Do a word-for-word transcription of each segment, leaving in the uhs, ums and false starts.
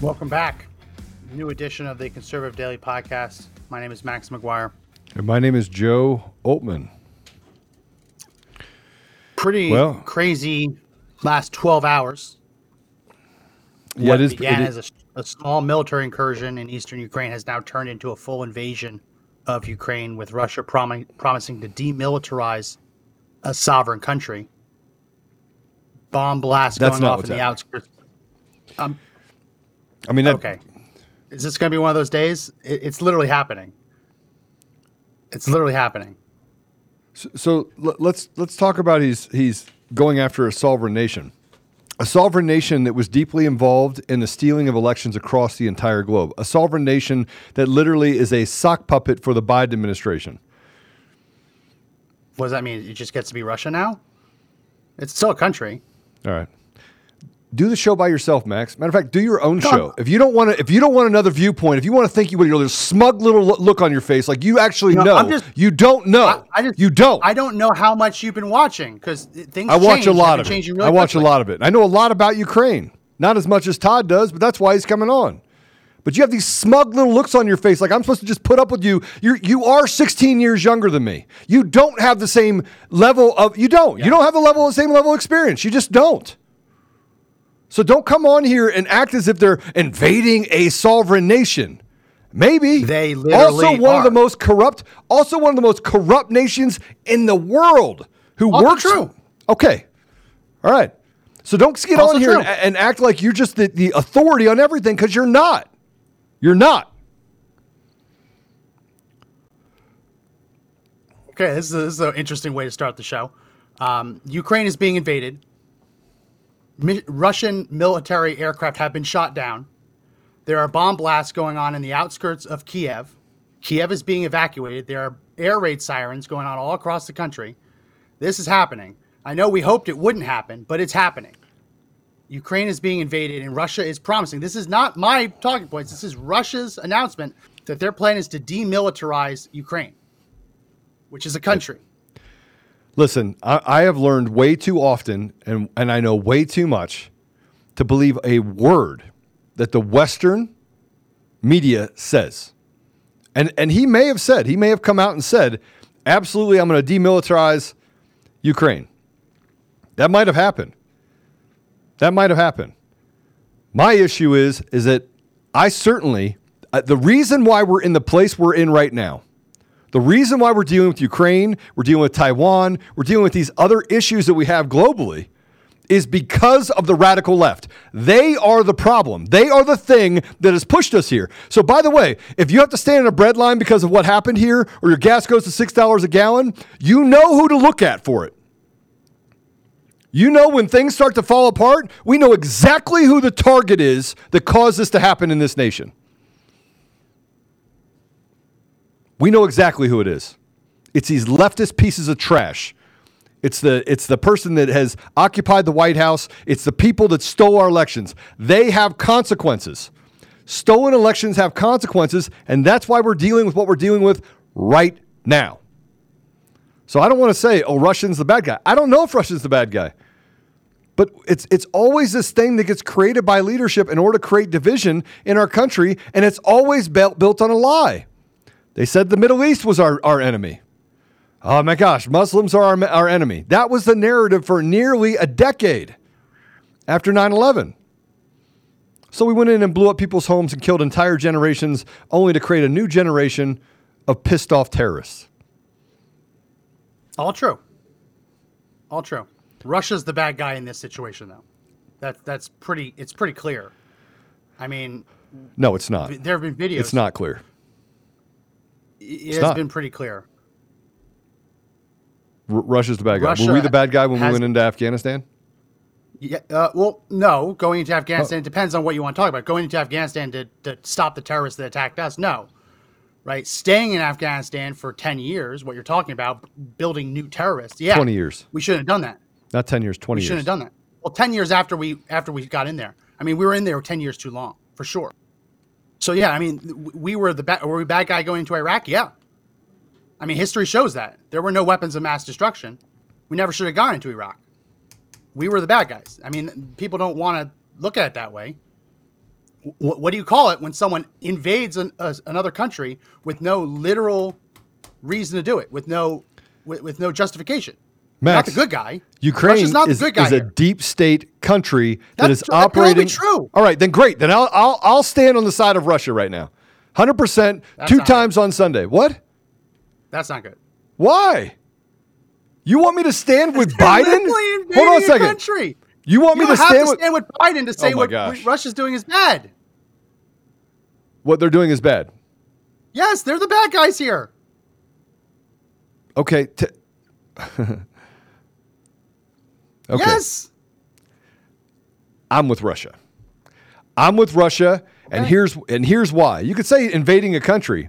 Welcome back. New edition of the Conservative Daily Podcast. My name is Max McGuire. And my name is Joe Oltmann. Pretty well, crazy last twelve hours. What yeah, it is, began it is, as a, a small military incursion in eastern Ukraine has now turned into a full invasion of Ukraine, with Russia prom- promising to demilitarize a sovereign country. Bomb blasts going off in the happening. outskirts. Um, I mean, that, okay. Is this going to be one of those days? It, it's literally happening. It's literally happening. So, so l- let's let's talk about he's he's going after a sovereign nation, a sovereign nation that was deeply involved in the stealing of elections across the entire globe, a sovereign nation that literally is a sock puppet for the Biden administration. What does that mean? It just gets to be Russia now? It's still a country. All right. Do the show by yourself, Max. Matter of fact, do your own God. show. If you don't want to, if you don't want another viewpoint, if you want to think you would, you'll just smug little look on your face, like you actually you know, know. Just, you don't know. I, I just, you don't. I don't know how much you've been watching because things. I watch change. a lot of it. Really I watch quickly. a lot of it. I know a lot about Ukraine, not as much as Todd does, but that's why he's coming on. But you have these smug little looks on your face, like I'm supposed to just put up with you. You you are sixteen years younger than me. You don't have the same level of you don't. Yeah. You don't have the level the same level of experience. You just don't. So don't come on here and act as if they're invading a sovereign nation. Maybe they literally also one are. of the most corrupt, also one of the most corrupt nations in the world who also works. True. Okay, all right. So don't get also on here and, and act like you're just the, the authority on everything because you're not. You're not. Okay, this is, this is an interesting way to start the show. Um, Ukraine is being invaded. Russian military aircraft have been shot down. There are bomb blasts going on in the outskirts of Kiev. Kiev is being evacuated. There are air raid sirens going on all across the country. This is happening. I know we hoped it wouldn't happen, but it's happening. Ukraine is being invaded and Russia is promising. This is not my talking points. This is Russia's announcement that their plan is to demilitarize Ukraine, which is a country. Listen, I, I have learned way too often, and, and I know way too much, to believe a word that the Western media says. And and he may have said, he may have come out and said, absolutely, I'm going to demilitarize Ukraine. That might have happened. That might have happened. My issue is, is that I certainly, uh, the reason why we're in the place we're in right now, the reason why we're dealing with Ukraine, we're dealing with Taiwan, we're dealing with these other issues that we have globally is because of the radical left. They are the problem. They are the thing that has pushed us here. So by the way, if you have to stand in a bread line because of what happened here or your gas goes to six dollars a gallon, you know who to look at for it. You know when things start to fall apart, we know exactly who the target is that caused this to happen in this nation. We know exactly who it is. It's these leftist pieces of trash. It's the it's the person that has occupied the White House. It's the people that stole our elections. They have consequences. Stolen elections have consequences, and that's why we're dealing with what we're dealing with right now. So I don't want to say, oh, Russia's the bad guy. I don't know if Russia's the bad guy. But it's it's always this thing that gets created by leadership in order to create division in our country, and it's always built on a lie. They said the Middle East was our, our enemy. Oh my gosh, Muslims are our, our enemy. That was the narrative for nearly a decade after nine eleven. So we went in and blew up people's homes and killed entire generations only to create a new generation of pissed off terrorists. All true. All true. Russia's the bad guy in this situation though. That, that's pretty, it's pretty clear. I mean. No, it's not. There have been videos. It's not clear. It has been pretty clear. R- Russia's the bad guy. Russia Were we the bad guy when we went into Afghanistan? Yeah. Uh, well, no. Going into Afghanistan, oh. It depends on what you want to talk about. Going into Afghanistan to, to stop the terrorists that attacked us? No. Right? Staying in Afghanistan for ten years, what you're talking about, building new terrorists. Yeah. twenty years. We shouldn't have done that. Not ten years, twenty years. We shouldn't years. have done that. Well, ten years after we after we got in there. I mean, we were in there ten years too long, for sure. So, yeah, I mean, we were the ba- were we bad guy going into Iraq? Yeah. I mean, history shows that. There were no weapons of mass destruction. We never should have gone into Iraq. We were the bad guys. I mean, people don't want to look at it that way. W- what do you call it when someone invades an, uh, another country with no literal reason to do it, with no with, with no justification? Max, not the good guy. Ukraine not is, the good guy is a deep state country that That's is tr- operating. That's probably true. All right, then great. Then I'll I'll I'll stand on the side of Russia right now, one hundred percent. That's two times good. On Sunday. What? That's not good. Why? You want me to stand with Biden? Hold on a second. Country. You want you me to stand, to stand with-, with Biden to say oh what gosh. Russia's doing is bad? What they're doing is bad. Yes, they're the bad guys here. Okay. T- okay. Yes. I'm with Russia. I'm with Russia, okay. and here's and here's why. You could say invading a country.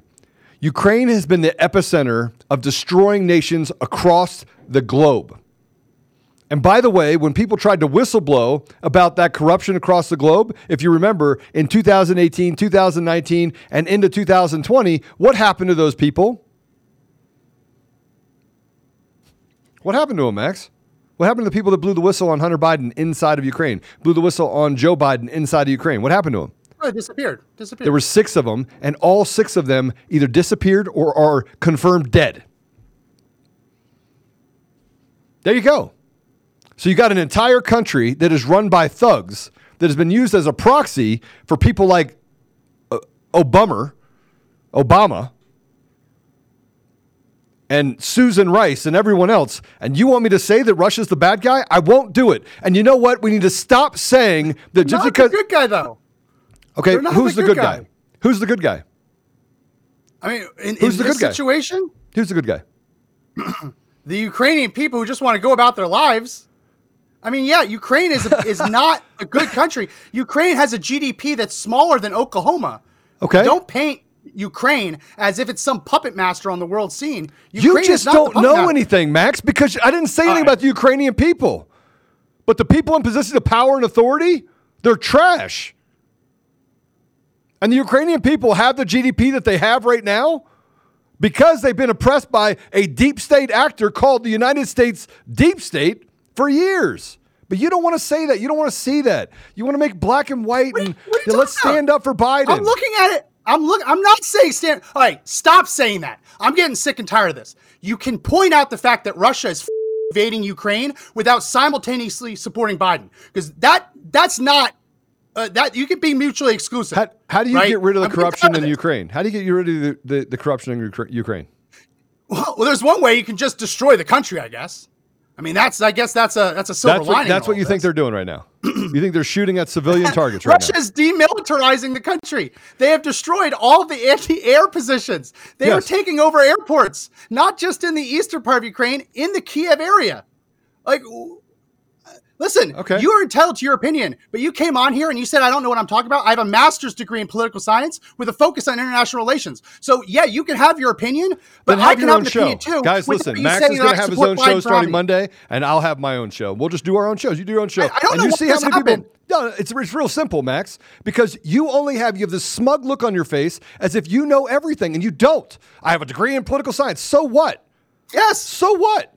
Ukraine has been the epicenter of destroying nations across the globe. And by the way, when people tried to whistleblow about that corruption across the globe, if you remember, in two thousand eighteen, two thousand nineteen, and into two thousand twenty, what happened to those people? What happened to them, Max? What happened to the people that blew the whistle on Hunter Biden inside of Ukraine? Blew the whistle on Joe Biden inside of Ukraine? What happened to them? Oh, disappeared. Disappeared. There were six of them, and all six of them either disappeared or are confirmed dead. There you go. So you got an entire country that is run by thugs that has been used as a proxy for people like uh, Obama, Obama, and Susan Rice and everyone else. And you want me to say that Russia's the bad guy? I won't do it. And you know what? We need to stop saying that just because... Not the good guy, though. Okay, who's the good, the good guy? guy? Who's the good guy? I mean, in, in this situation, who's the good guy? The Ukrainian people who just want to go about their lives. I mean, yeah, Ukraine is a, is not a good country. Ukraine has a G D P that's smaller than Oklahoma. Okay, don't paint Ukraine as if it's some puppet master on the world scene. Ukraine you just don't know master. anything, Max, because I didn't say anything right. about the Ukrainian people. But the people in positions of power and authority, they're trash. And the Ukrainian people have the G D P that they have right now because they've been oppressed by a deep state actor called the United States deep state for years. But you don't want to say that. You don't want to see that. You want to make black and white what and you, you let's stand about? up for Biden. I'm looking at it. I'm look. I'm not saying stand. All right, stop saying that. I'm getting sick and tired of this. You can point out the fact that Russia is invading Ukraine without simultaneously supporting Biden because that that's not. Uh, that you can be mutually exclusive. How, how do you right? get rid of the I'm corruption in Ukraine? How do you get rid of the, the, the corruption in Ukraine? Well, well, there's one way you can just destroy the country, I guess. I mean, that's I guess that's a that's a silver that's lining. What, that's what you this. think they're doing right now. You think they're shooting at civilian targets right Russia now? Russia's demilitarizing the country. They have destroyed all of the anti-air positions. They yes. are taking over airports, not just in the eastern part of Ukraine, in the Kiev area. Like. Listen, okay. you are entitled to your opinion, but you came on here and you said, I don't know what I'm talking about. I have a master's degree in political science with a focus on international relations. So, yeah, you can have your opinion, but I can have an opinion too. Guys, listen, Max is going to have his own show starting Monday, and I'll have my own show. We'll just do our own shows. You do your own show. I, I don't know what this happened. No, it's, it's real simple, Max, because you only have, you have this smug look on your face as if you know everything, and you don't. I have a degree in political science. So what? Yes. So what?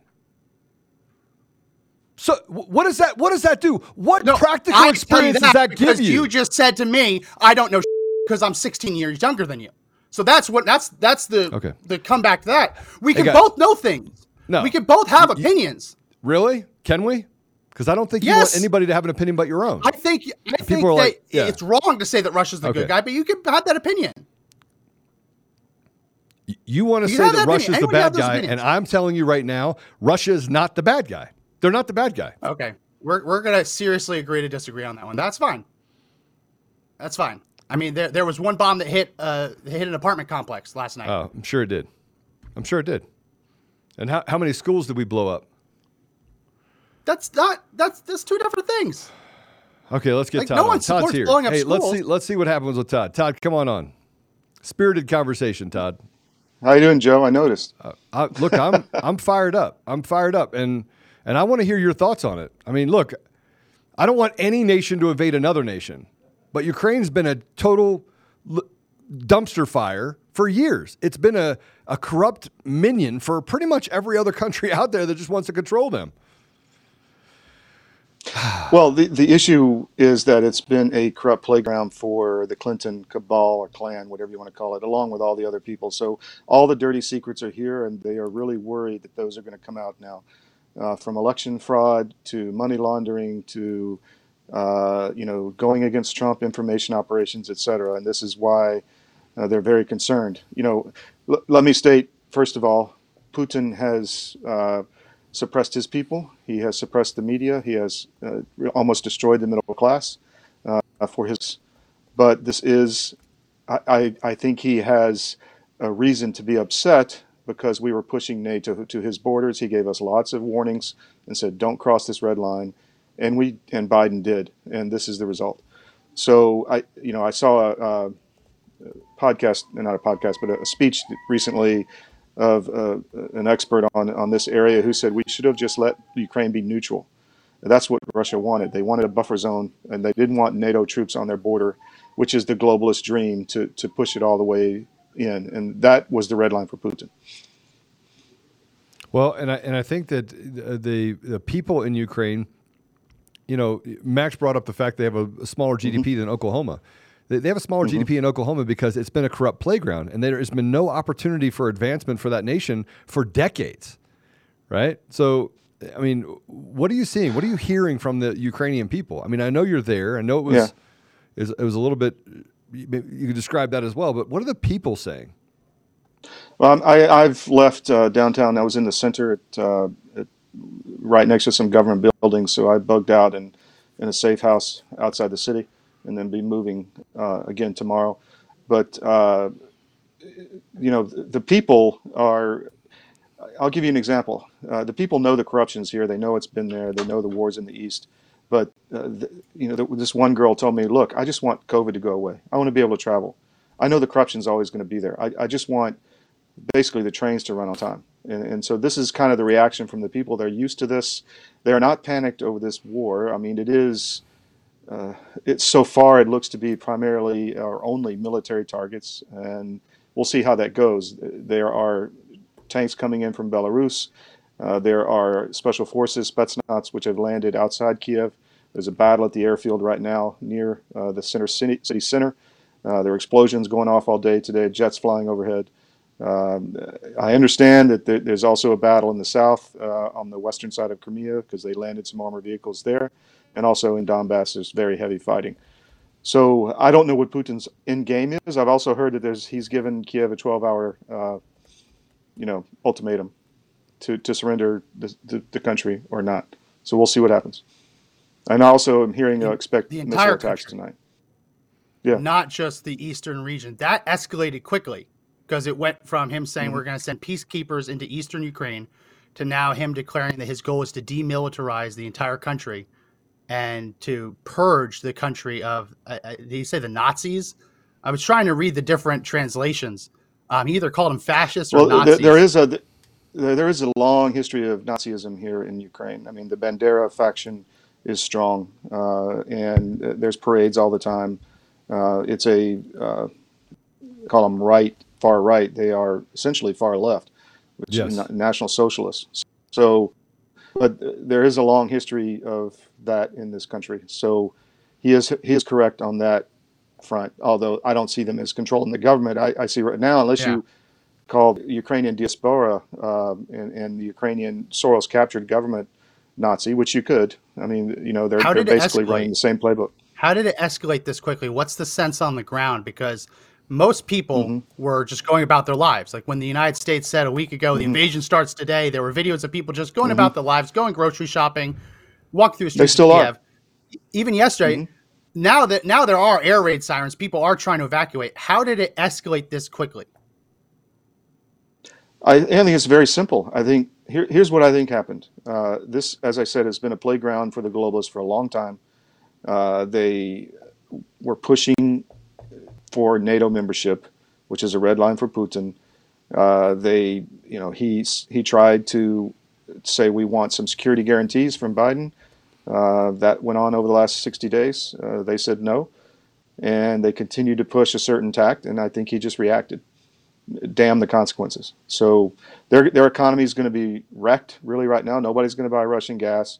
So what does that what does that do? What no, practical I experience that does that give you? You just said to me, I don't know because I'm sixteen years younger than you. So that's what that's that's the okay. the comeback to that. We can hey, both know things. No. We can both have you, opinions. Really? Can we? Because I don't think yes. you want anybody to have an opinion but your own. I think I think that like, yeah. it's wrong to say that Russia's the okay. good guy, but you can have that opinion. You want to you say that, that Russia's the bad guy, opinions. And I'm telling you right now, Russia is not the bad guy. They're not the bad guy. Okay. We're we're going to seriously agree to disagree on that one. That's fine. That's fine. I mean, there there was one bomb that hit uh hit an apartment complex last night. Oh, I'm sure it did. I'm sure it did. And how, how many schools did we blow up? That's not that's that's two different things. Okay, let's get like, Todd. No on. One supports Todd's here. Blowing up hey, schools. let's see let's see what happens with Todd. Todd, come on on. Spirited conversation, Todd. How you doing, Joe? I noticed. Uh, I, look, I'm I'm fired up. I'm fired up, and and I want to hear your thoughts on it. I mean, look, I don't want any nation to invade another nation, but Ukraine's been a total l- dumpster fire for years. It's been a, a corrupt minion for pretty much every other country out there that just wants to control them. Well, the, the issue is that it's been a corrupt playground for the Clinton cabal or clan, whatever you want to call it, along with all the other people. So all the dirty secrets are here, and they are really worried that those are going to come out now, uh, from election fraud to money laundering to, uh, you know, going against Trump, information operations, et cetera. And this is why uh, they're very concerned. You know, l- let me state, first of all, Putin has uh, suppressed his people. He has suppressed the media. He has uh, almost destroyed the middle class uh, for his. But this is, I, I, I think he has a reason to be upset because we were pushing NATO to his borders. He gave us lots of warnings and said, don't cross this red line. And we and Biden did. And this is the result. So, I, you know, I saw a, a podcast, not a podcast, but a speech recently of uh, an expert on, on this area who said we should have just let Ukraine be neutral. And that's what Russia wanted. They wanted a buffer zone, and they didn't want NATO troops on their border, which is the globalist dream to, to push it all the way in. And that was the red line for Putin. Well, and I, and I think that the, the people in Ukraine, you know, Max brought up the fact they have a, a smaller G D P mm-hmm. than Oklahoma. They have a smaller mm-hmm. G D P in Oklahoma because it's been a corrupt playground, and there has been no opportunity for advancement for that nation for decades, right? So, I mean, what are you seeing? What are you hearing from the Ukrainian people? I mean, I know you're there. I know it was, yeah. it was, it was a little bit. You could describe that as well, but what are the people saying? Well, I, I've left uh, downtown. I was in the center, at, uh, at right next to some government buildings, so I bugged out and in a safe house outside the city. And then be moving uh, again tomorrow. But, uh, you know, the, the people are, I'll give you an example. Uh, the people know the corruption's here. They know it's been there. They know the wars in the East. But, uh, the, you know, the, this one girl told me, look, I just want COVID to go away. I want to be able to travel. I know the corruption's always going to be there. I, I just want basically the trains to run on time. And, and so this is kind of the reaction from the people. They're used to this. They're not panicked over this war. I mean, it is... Uh, it's so far it looks to be primarily or only military targets, and we'll see how that goes. There are tanks coming in from Belarus. Uh, there are special forces, Spetsnaz, which have landed outside Kiev. There's a battle at the airfield right now near uh, the center city, city center. Uh, there are explosions going off all day today, jets flying overhead. Um, I understand that there, there's also a battle in the south uh, on the western side of Crimea because they landed some armored vehicles there. And also in Donbass, there's very heavy fighting. So I don't know what Putin's end game is. I've also heard that there's he's given Kiev a twelve-hour, uh, you know, ultimatum to, to surrender the, the, the country or not. So we'll see what happens. And I also am hearing the, uh, expect the entire missile attacks country. Tonight. Yeah, not just the eastern region. That escalated quickly because it went from him saying mm-hmm. we're going to send peacekeepers into eastern Ukraine to now him declaring that his goal is to demilitarize the entire country. And to purge the country of, uh, did he say the Nazis? I was trying to read the different translations. Um, he either called them fascists or well, Nazis. There, there is a there is a long history of Nazism here in Ukraine. I mean, the Bandera faction is strong, uh, and there's parades all the time. Uh, it's a uh, call them right, far right. They are essentially far left, which yes. is National Socialists. So. But there is a long history of that in this country. So he is he is correct on that front, although I don't see them as controlling the government. I, I see right now, unless yeah. you call the Ukrainian diaspora um, and, and the Ukrainian Soros-captured government Nazi, which you could. I mean, you know, they're, they're basically running the same playbook. How did it escalate this quickly? What's the sense on the ground? Because most people mm-hmm. were just going about their lives. Like when the United States said a week ago, mm-hmm. the invasion starts today, there were videos of people just going mm-hmm. about their lives, going grocery shopping, walk through the streets. They still are. Even yesterday, mm-hmm. now that now there are air raid sirens, people are trying to evacuate. How did it escalate this quickly? I, I think it's very simple. I think here, here's what I think happened. Uh, this, as I said, has been a playground for the globalists for a long time. Uh, they were pushing for NATO membership, which is a red line for Putin. Uh, they, you know, he he tried to say we want some security guarantees from Biden. Uh, that went on over the last sixty days. Uh, they said no, and they continued to push a certain tact. And I think he just reacted. Damn the consequences. So their their economy is going to be wrecked really right now. Nobody's going to buy Russian gas.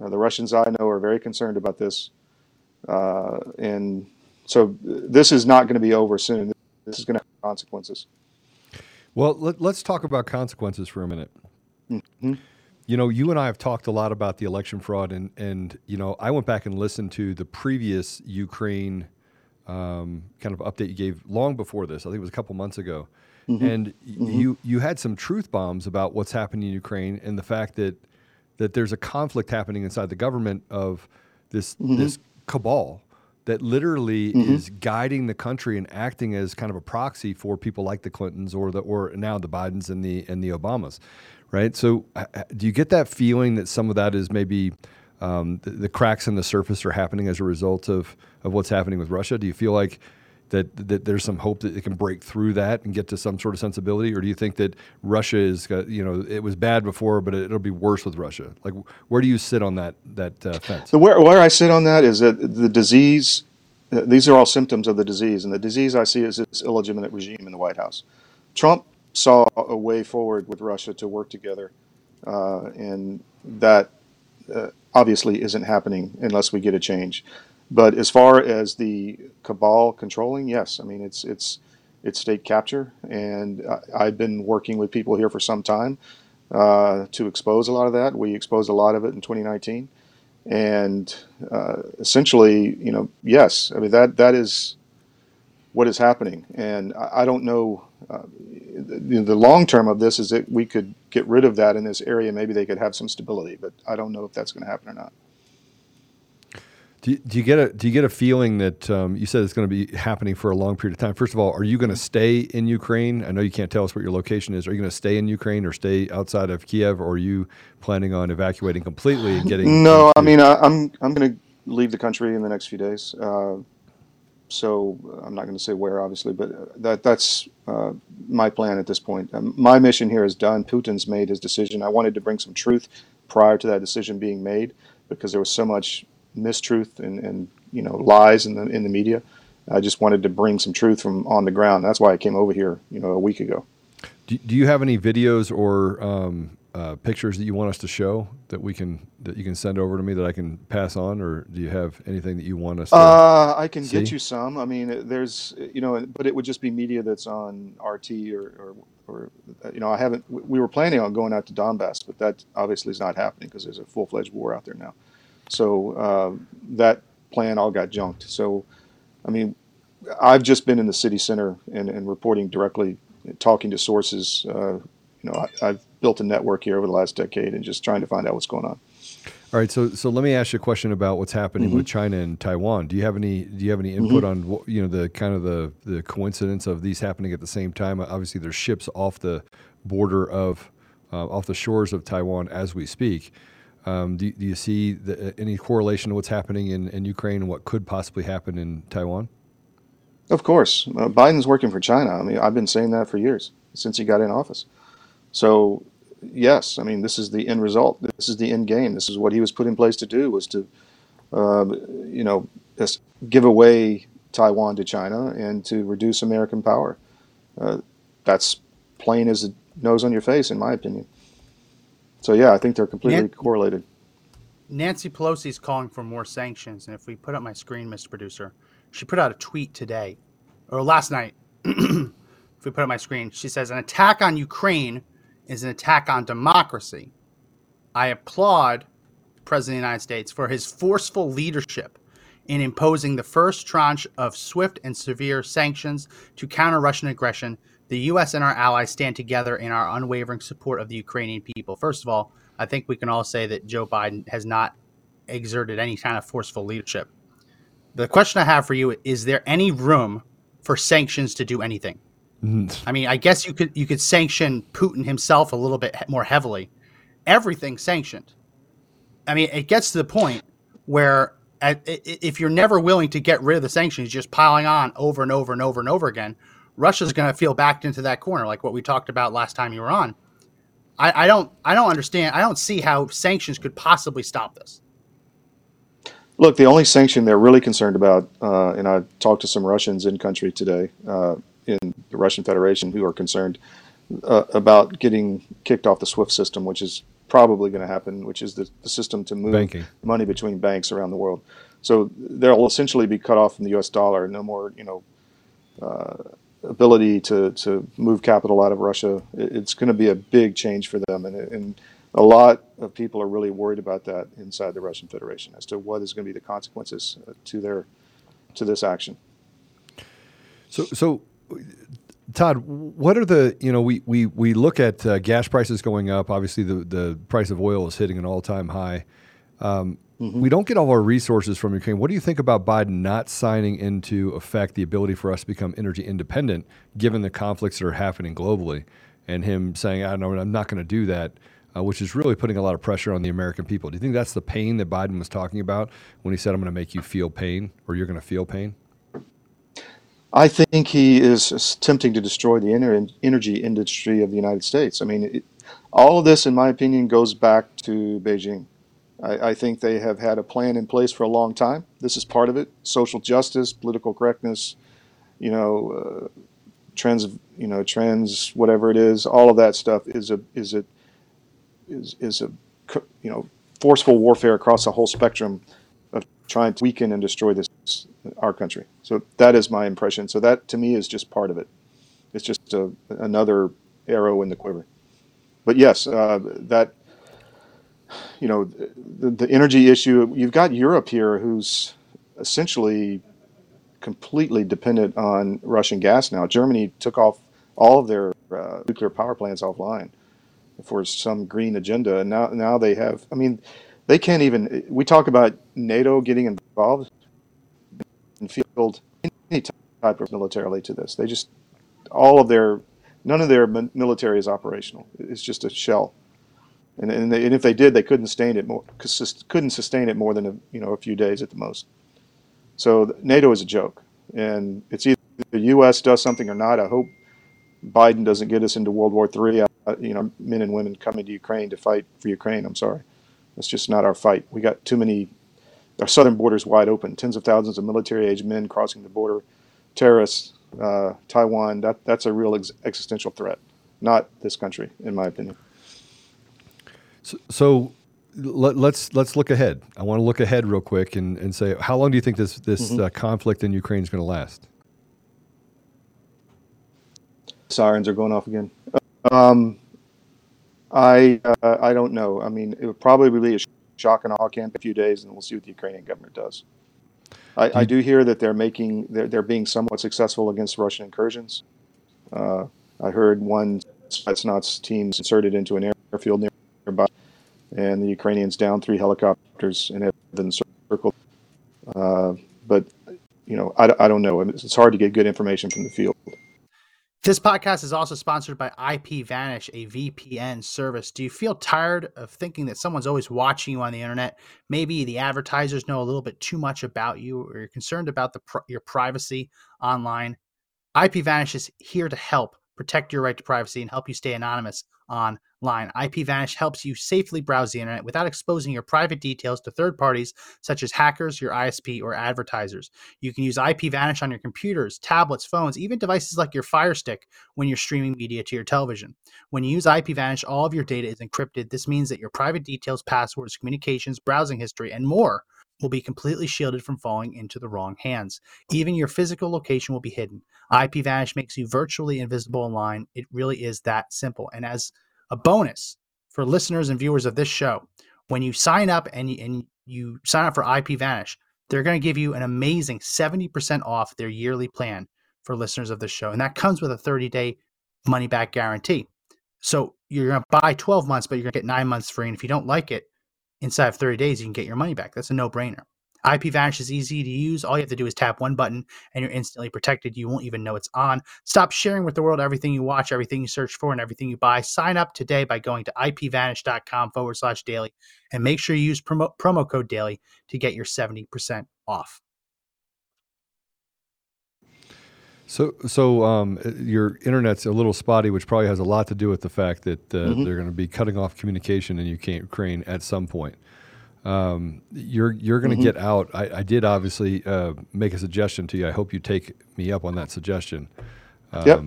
Uh, the Russians I know are very concerned about this. Uh, and so this is not going to be over soon. This is going to have consequences. Well, let, let's talk about consequences for a minute. Mm-hmm. You know, you and I have talked a lot about the election fraud, and, and you know, I went back and listened to the previous Ukraine um, kind of update you gave long before this. I think it was a couple months ago. Mm-hmm. And mm-hmm. you you had some truth bombs about what's happening in Ukraine and the fact that that there's a conflict happening inside the government of this mm-hmm. this cabal that literally mm-hmm. is guiding the country and acting as kind of a proxy for people like the Clintons or the or now the Bidens and the and the Obamas, right? So uh, do you get that feeling that some of that is maybe um, the, the cracks in the surface are happening as a result of of what's happening with Russia? Do you feel like that that there's some hope that it can break through that and get to some sort of sensibility, or do you think that Russia is, you know, it was bad before, but it'll be worse with Russia? Like, where do you sit on that that uh, fence? So where where I sit on that is that the disease, these are all symptoms of the disease, and the disease I see is this illegitimate regime in the White House. Trump saw a way forward with Russia to work together, uh, and that uh, obviously isn't happening unless we get a change. But as far as the cabal controlling, yes, I mean, it's it's it's state capture. And I, I've been working with people here for some time uh, to expose a lot of that. We exposed a lot of it in twenty nineteen. And uh, essentially, you know, yes, I mean, that that is what is happening. And I, I don't know, uh, the, the long term of this is that we could get rid of that in this area. Maybe they could have some stability, but I don't know if that's going to happen or not. Do you, do you get a do you get a feeling that um, you said it's going to be happening for a long period of time? First of all, are you going to stay in Ukraine? I know you can't tell us what your location is. Are you going to stay in Ukraine or stay outside of Kiev, or are you planning on evacuating completely and getting? No, into- I mean I, I'm I'm going to leave the country in the next few days. Uh, so I'm not going to say where, obviously, but that that's uh, my plan at this point. Um, my mission here is done. Putin's made his decision. I wanted to bring some truth prior to that decision being made because there was so much mistruth and, and you know lies in the in the media. I just wanted to bring some truth from on the ground. That's why I came over here, you know, a week ago. Do, do you have any videos or um, uh, pictures that you want us to show that we can that you can send over to me that I can pass on, or do you have anything that you want us to Uh I can see? Get you some. I mean, there's you know, but it would just be media that's on R T or, or or you know, I haven't. We were planning on going out to Donbass, but that obviously is not happening because there's a full-fledged war out there now. So uh, that plan all got junked. So, I mean, I've just been in the city center and, and reporting directly, talking to sources. Uh, you know, I, I've built a network here over the last decade and just trying to find out what's going on. All right. So, so let me ask you a question about what's happening mm-hmm. with China and Taiwan. Do you have any? Do you have any input mm-hmm. on what, you know the kind of the, the coincidence of these happening at the same time? Obviously, there's ships off the border of, uh, off the shores of Taiwan as we speak. Um, do, do you see the, any correlation to what's happening in, in Ukraine and what could possibly happen in Taiwan? Of course. Uh, Biden's working for China. I mean, I've been saying that for years, since he got in office. So, yes, I mean, this is the end result. This is the end game. This is what he was put in place to do, was to, uh, you know, just give away Taiwan to China and to reduce American power. Uh, that's plain as the nose on your face, in my opinion. So, yeah, I think they're completely Nan- correlated. Nancy Pelosi's calling for more sanctions. And if we put up my screen, Mister Producer, she put out a tweet today or last night. If we put up my screen, she says, an attack on Ukraine is an attack on democracy. I applaud the President of the United States for his forceful leadership in imposing the first tranche of swift and severe sanctions to counter Russian aggression. The U S and our allies stand together in our unwavering support of the Ukrainian people. First of all, I think we can all say that Joe Biden has not exerted any kind of forceful leadership. The question I have for you, is there any room for sanctions to do anything? Mm-hmm. I mean, I guess you could you could sanction Putin himself a little bit more heavily, everything sanctioned. I mean, it gets to the point where if you're never willing to get rid of the sanctions, just piling on over and over and over and over again, Russia's going to feel backed into that corner, like what we talked about last time you were on. I, I don't, I don't understand. I don't see how sanctions could possibly stop this. Look, the only sanction they're really concerned about, uh, and I talked to some Russians in country today, uh, in the Russian Federation, who are concerned uh, about getting kicked off the SWIFT system, which is probably going to happen, which is the, the system to move Banking. money between banks around the world. So they'll essentially be cut off from the U S dollar. No more, you know, uh, ability to, to move capital out of Russia. It's going to be a big change for them. And, and a lot of people are really worried about that inside the Russian Federation as to what is going to be the consequences to their, to this action. So, so Todd, what are the, you know, we, we, we look at uh, gas prices going up. Obviously the, the price of oil is hitting an all time high. Um, We don't get all our resources from Ukraine. What do you think about Biden not signing into effect the ability for us to become energy independent, given the conflicts that are happening globally, and him saying, I don't know, I'm not going to do that, uh, which is really putting a lot of pressure on the American people? Do you think that's the pain that Biden was talking about when he said, I'm going to make you feel pain, or you're going to feel pain? I think he is attempting to destroy the energy industry of the United States. I mean, it, all of this, in my opinion, goes back to Beijing. I think they have had a plan in place for a long time. This is part of it: social justice, political correctness, you know, uh, trans, you know, trans, whatever it is. All of that stuff is a is a is is a you know forceful warfare across the whole spectrum of trying to weaken and destroy this our country. So that is my impression. So that to me is just part of it. It's just a, another arrow in the quiver. But yes, uh, that. You know, the, the energy issue, you've got Europe here who's essentially completely dependent on Russian gas now. Germany took off all of their uh, nuclear power plants offline for some green agenda. And now, now they have, I mean, they can't even, we talk about NATO getting involved and field any type of militarily to this. They just, all of their, none of their military is operational. It's just a shell. And and, they, and if they did, they couldn't sustain it more. Couldn't sustain it more than a, you know a few days at the most. So NATO is a joke, and it's either the U S does something or not. I hope Biden doesn't get us into World War Three. You know, men and women coming to Ukraine to fight for Ukraine. I'm sorry, that's just not our fight. We got too many. Our southern border's wide open. Tens of thousands of military-aged men crossing the border. Terrorists, uh, Taiwan. That that's a real ex- existential threat. Not this country, in my opinion. So, so let, let's let's look ahead. I want to look ahead real quick and, and say, how long do you think this this mm-hmm. uh, conflict in Ukraine is going to last? Sirens are going off again. Um, I uh, I don't know. I mean, it would probably be a shock and awe camp in a few days, and we'll see what the Ukrainian government does. I do, you- I do hear that they're making they're they're being somewhat successful against Russian incursions. Uh, I heard one Spetsnaz team inserted into an airfield near. Nearby, and the Ukrainians downed three helicopters and have been circled. Uh, but, you know, I, I don't know. It's hard to get good information from the field. This podcast is also sponsored by I P Vanish, a V P N service. Do you feel tired of thinking that someone's always watching you on the internet? Maybe the advertisers know a little bit too much about you, or you're concerned about the your privacy online. I P Vanish is here to help protect your right to privacy and help you stay anonymous online. I P Vanish helps you safely browse the internet without exposing your private details to third parties such as hackers, your I S P, or advertisers. You can use I P Vanish on your computers, tablets, phones, even devices like your Fire Stick when you're streaming media to your television. When you use I P Vanish, all of your data is encrypted. This means that your private details, passwords, communications, browsing history, and more will be completely shielded from falling into the wrong hands. Even your physical location will be hidden. I P Vanish makes you virtually invisible online. It really is that simple. And as a bonus for listeners and viewers of this show, when you sign up and you, and you sign up for I P Vanish, they're going to give you an amazing seventy percent off their yearly plan for listeners of this show. And that comes with a thirty-day money-back guarantee. So you're going to buy twelve months, but you're going to get nine months free. And if you don't like it, inside of thirty days, you can get your money back. That's a no-brainer. I P Vanish is easy to use. All you have to do is tap one button and you're instantly protected. You won't even know it's on. Stop sharing with the world everything you watch, everything you search for, and everything you buy. Sign up today by going to ipvanish.com forward slash daily and make sure you use promo, promo code daily to get your seventy percent off. So, so um, your internet's a little spotty, which probably has a lot to do with the fact that uh, mm-hmm. they're going to be cutting off communication in Ukraine at some point. Um, you're you're going to mm-hmm. get out. I, I did obviously uh, make a suggestion to you. I hope you take me up on that suggestion. Um, yep.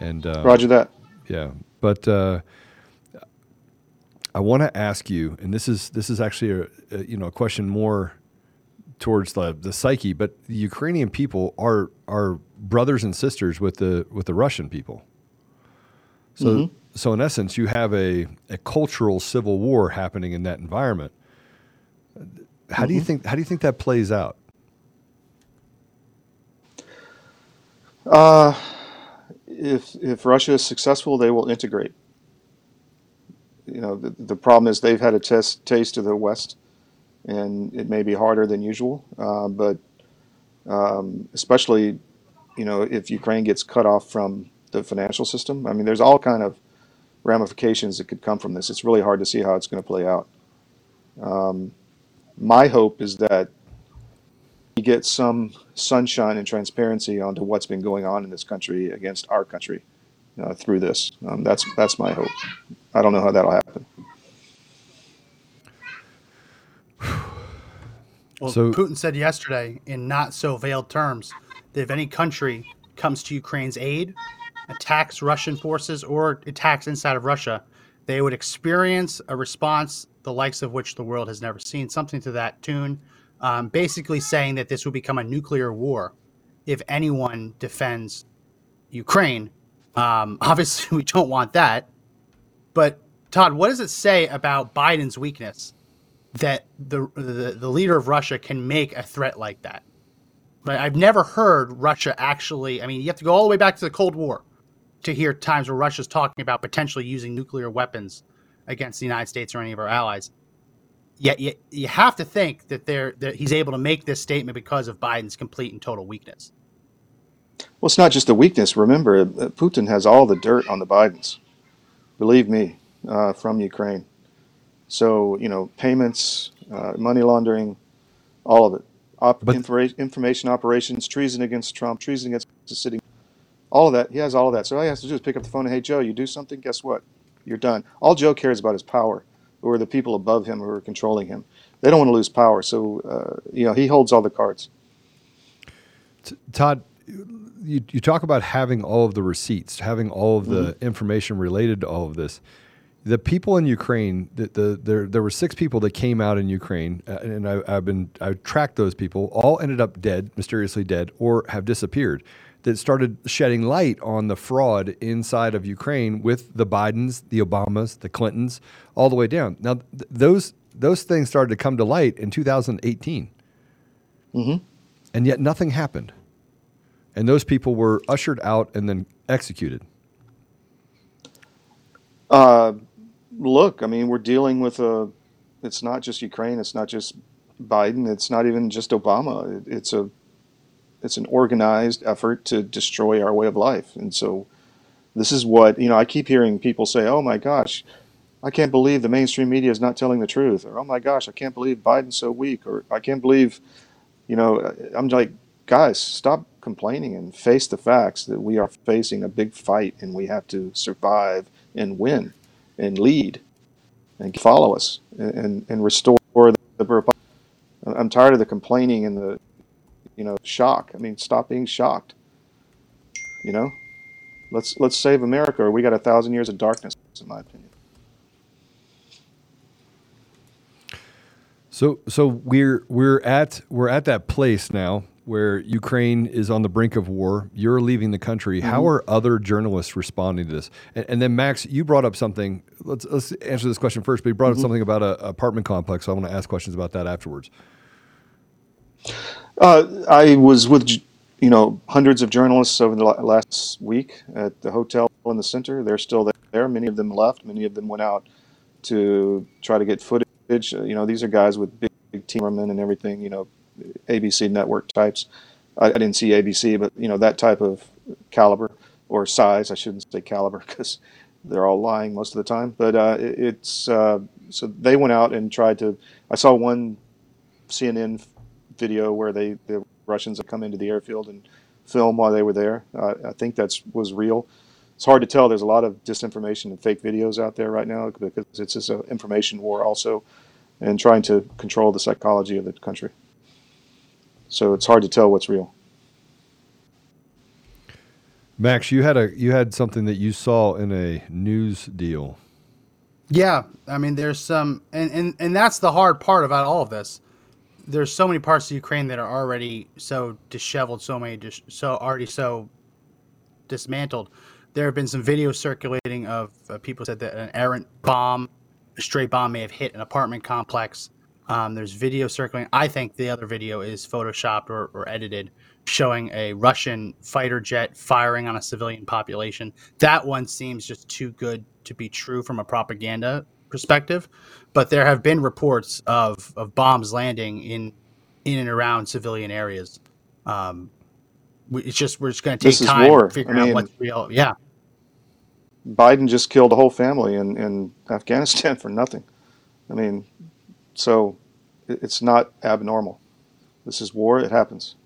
And um, Roger that. Yeah, but uh, I want to ask you, and this is this is actually a, a you know a question more towards the the psyche, but the Ukrainian people are are brothers and sisters with the with the Russian people. So mm-hmm. so in essence, you have a a cultural civil war happening in that environment. How mm-hmm. do you think how do you think that plays out? Uh, if if Russia is successful, they will integrate. You know, the, the problem is they've had a test, taste of the West, and it may be harder than usual. Uh, but um, especially, you know, if Ukraine gets cut off from the financial system, I mean, there's all kind of ramifications that could come from this. It's really hard to see how it's going to play out. Um, my hope is that we get some sunshine and transparency onto what's been going on in this country against our country uh, through this. Um, that's that's my hope. I don't know how that'll happen. Well, so, Putin said yesterday in not so veiled terms that if any country comes to Ukraine's aid, attacks Russian forces, or attacks inside of Russia, they would experience a response the likes of which the world has never seen, something to that tune, um, basically saying that this will become a nuclear war if anyone defends Ukraine. Um, obviously, we don't want that. But, Todd, what does it say about Biden's weakness that the, the, the leader of Russia can make a threat like that? But I've never heard Russia actually, I mean, you have to go all the way back to the Cold War to hear times where Russia's talking about potentially using nuclear weapons against the United States or any of our allies. Yet you, you have to think that they're that he's able to make this statement because of Biden's complete and total weakness. Well, it's not just the weakness. Remember, Putin has all the dirt on the Bidens, believe me, uh, from Ukraine. So, you know, payments, uh, money laundering, all of it. Op- but, infra- information operations, treason against Trump, treason against the city, all of that. He has all of that. So all he has to do is pick up the phone and, hey, Joe, you do something, guess what? You're done. All Joe cares about is power, or the people above him who are controlling him. They don't want to lose power, so uh, you know he holds all the cards. T- Todd, you you talk about having all of the receipts, having all of the mm-hmm. information related to all of this. The people in Ukraine, the, the there there were six people that came out in Ukraine, uh, and I, I've been I tracked those people. All ended up dead, mysteriously dead, or have disappeared. That started shedding light on the fraud inside of Ukraine with the Bidens, the Obamas, the Clintons, all the way down. Now, th- those those things started to come to light in two thousand eighteen, mm-hmm. and yet nothing happened. And those people were ushered out and then executed. Uh, look, I mean, we're dealing with a. It's not just Ukraine. It's not just Biden. It's not even just Obama. It, it's a. It's an organized effort to destroy our way of life. And so this is what, you know, I keep hearing people say, oh my gosh, I can't believe the mainstream media is not telling the truth. Or, oh my gosh, I can't believe Biden's so weak. Or I can't believe, you know, I'm like, guys, stop complaining and face the facts that we are facing a big fight and we have to survive and win and lead and follow us and, and restore the republic. I'm tired of the complaining and the, you know, shock. I mean, stop being shocked. You know, let's let's save America, or we got a thousand years of darkness, in my opinion. So, so we're we're at we're at that place now where Ukraine is on the brink of war. You're leaving the country. Mm-hmm. How are other journalists responding to this? And, and then, Max, you brought up something. Let's let's answer this question first. But you brought mm-hmm. up something about an apartment complex. So I want to ask questions about that afterwards. Uh, I was with, you know, hundreds of journalists over the last week at the hotel in the center. They're still there. Many of them left. Many of them went out to try to get footage. You know, these are guys with big, big Team and everything, you know, A B C network types. I, I didn't see A B C, but, you know, that type of caliber or size. I shouldn't say caliber because they're all lying most of the time. But uh, it, it's uh, so they went out and tried to. I saw one C N N video where they the Russians had come into the airfield and film while they were there. Uh, I think that's was real. It's hard to tell. There's a lot of disinformation and fake videos out there right now because it's just an information war also, and trying to control the psychology of the country. So it's hard to tell what's real. Max, you had a you had something that you saw in a news deal. Yeah, I mean, there's some, and, and, and that's the hard part about all of this. There's so many parts of Ukraine that are already so disheveled, so many, dis- so already so dismantled. There have been some videos circulating of uh, people said that an errant bomb, a stray bomb, may have hit an apartment complex. Um, there's video circulating. I think the other video is photoshopped or, or edited, showing a Russian fighter jet firing on a civilian population. That one seems just too good to be true from a propaganda perspective. But there have been reports of, of bombs landing in in and around civilian areas. Um, we, it's just we're just going to take time to figure I mean, out what's real. Yeah, Biden just killed a whole family in, in Afghanistan for nothing. I mean, so it's not abnormal. This is war. It happens.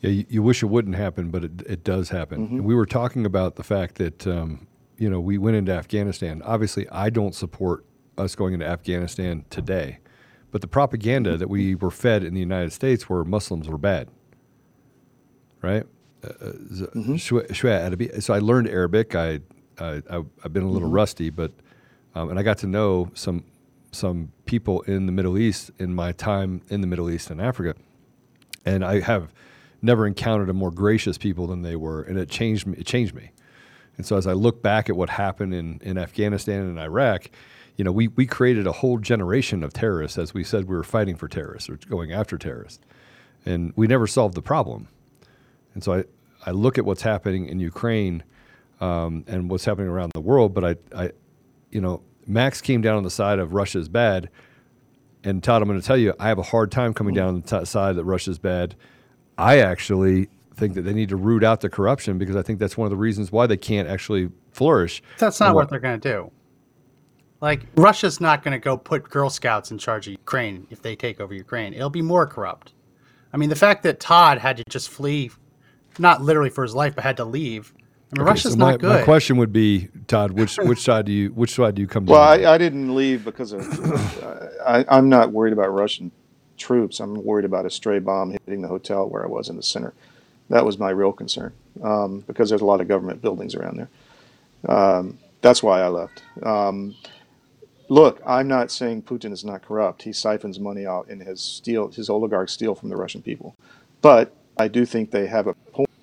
Yeah, you, you wish it wouldn't happen, but it it does happen. Mm-hmm. We were talking about the fact that, um, you know, we went into Afghanistan. Obviously, I don't support us going into Afghanistan today, but the propaganda mm-hmm. that we were fed in the United States were Muslims were bad, right? Uh, mm-hmm. So I learned Arabic. I, I, I, I've been a little mm-hmm. rusty, but um, and I got to know some some people in the Middle East in my time in the Middle East and Africa, and I have never encountered a more gracious people than they were, and it changed me. It changed me. And so as I look back at what happened in, in Afghanistan and Iraq, you know, we, we created a whole generation of terrorists as we said we were fighting for terrorists or going after terrorists, and we never solved the problem. And so I, I look at what's happening in Ukraine um, and what's happening around the world, but I, I, you know, Max came down on the side of Russia's bad, and Todd, I'm going to tell you, I have a hard time coming down on the t- side that Russia's bad. I actually think that they need to root out the corruption because I think that's one of the reasons why they can't actually flourish. That's not what, what they're going to do. Like, Russia's not going to go put Girl Scouts in charge of Ukraine if they take over Ukraine. It'll be more corrupt. I mean, the fact that Todd had to just flee, not literally for his life, but had to leave. I mean, okay, Russia's so my, not good. My question would be, Todd, which which side do you which side do you come down? Well, I, I didn't leave because of I, I'm not worried about Russian troops. I'm worried about a stray bomb hitting the hotel where I was in the center. That was my real concern um, because there's a lot of government buildings around there. Um, that's why I left. Um, look, I'm not saying Putin is not corrupt. He siphons money out and his steal, his oligarchs steal from the Russian people. But I do think they have a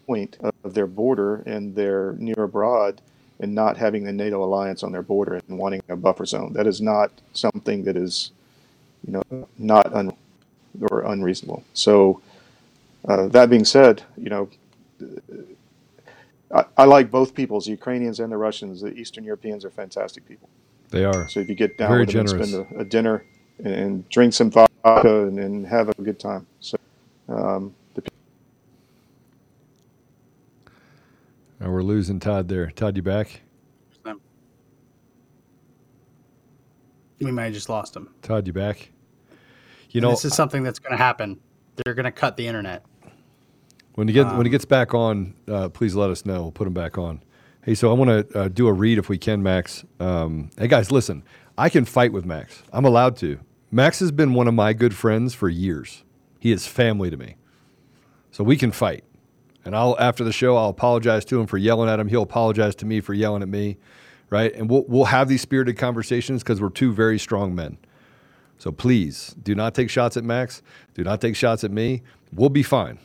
point of their border and their near abroad and not having the NATO alliance on their border and wanting a buffer zone. That is not something that is, you know, not un. or unreasonable. So uh, that being said, you know, I, I like both peoples, the Ukrainians and the Russians. The Eastern Europeans are fantastic people. They are. So if you get down Very with them generous. and spend a, a dinner and, and drink some vodka and, and have a good time. So um, the now we're losing Todd there. Todd, you back? We might have just lost him. Todd, you back? You know, this is something that's going to happen. They're going to cut the internet. When he, get, um, when he gets back on, uh, please let us know. We'll put him back on. Hey, so I want to uh, do a read if we can, Max. Um, hey, guys, listen. I can fight with Max. I'm allowed to. Max has been one of my good friends for years. He is family to me. So we can fight. And I'll after the show, I'll apologize to him for yelling at him. He'll apologize to me for yelling at me, right? And we'll we'll have these spirited conversations because we're two very strong men. So please do not take shots at Max. Do not take shots at me. We'll be fine,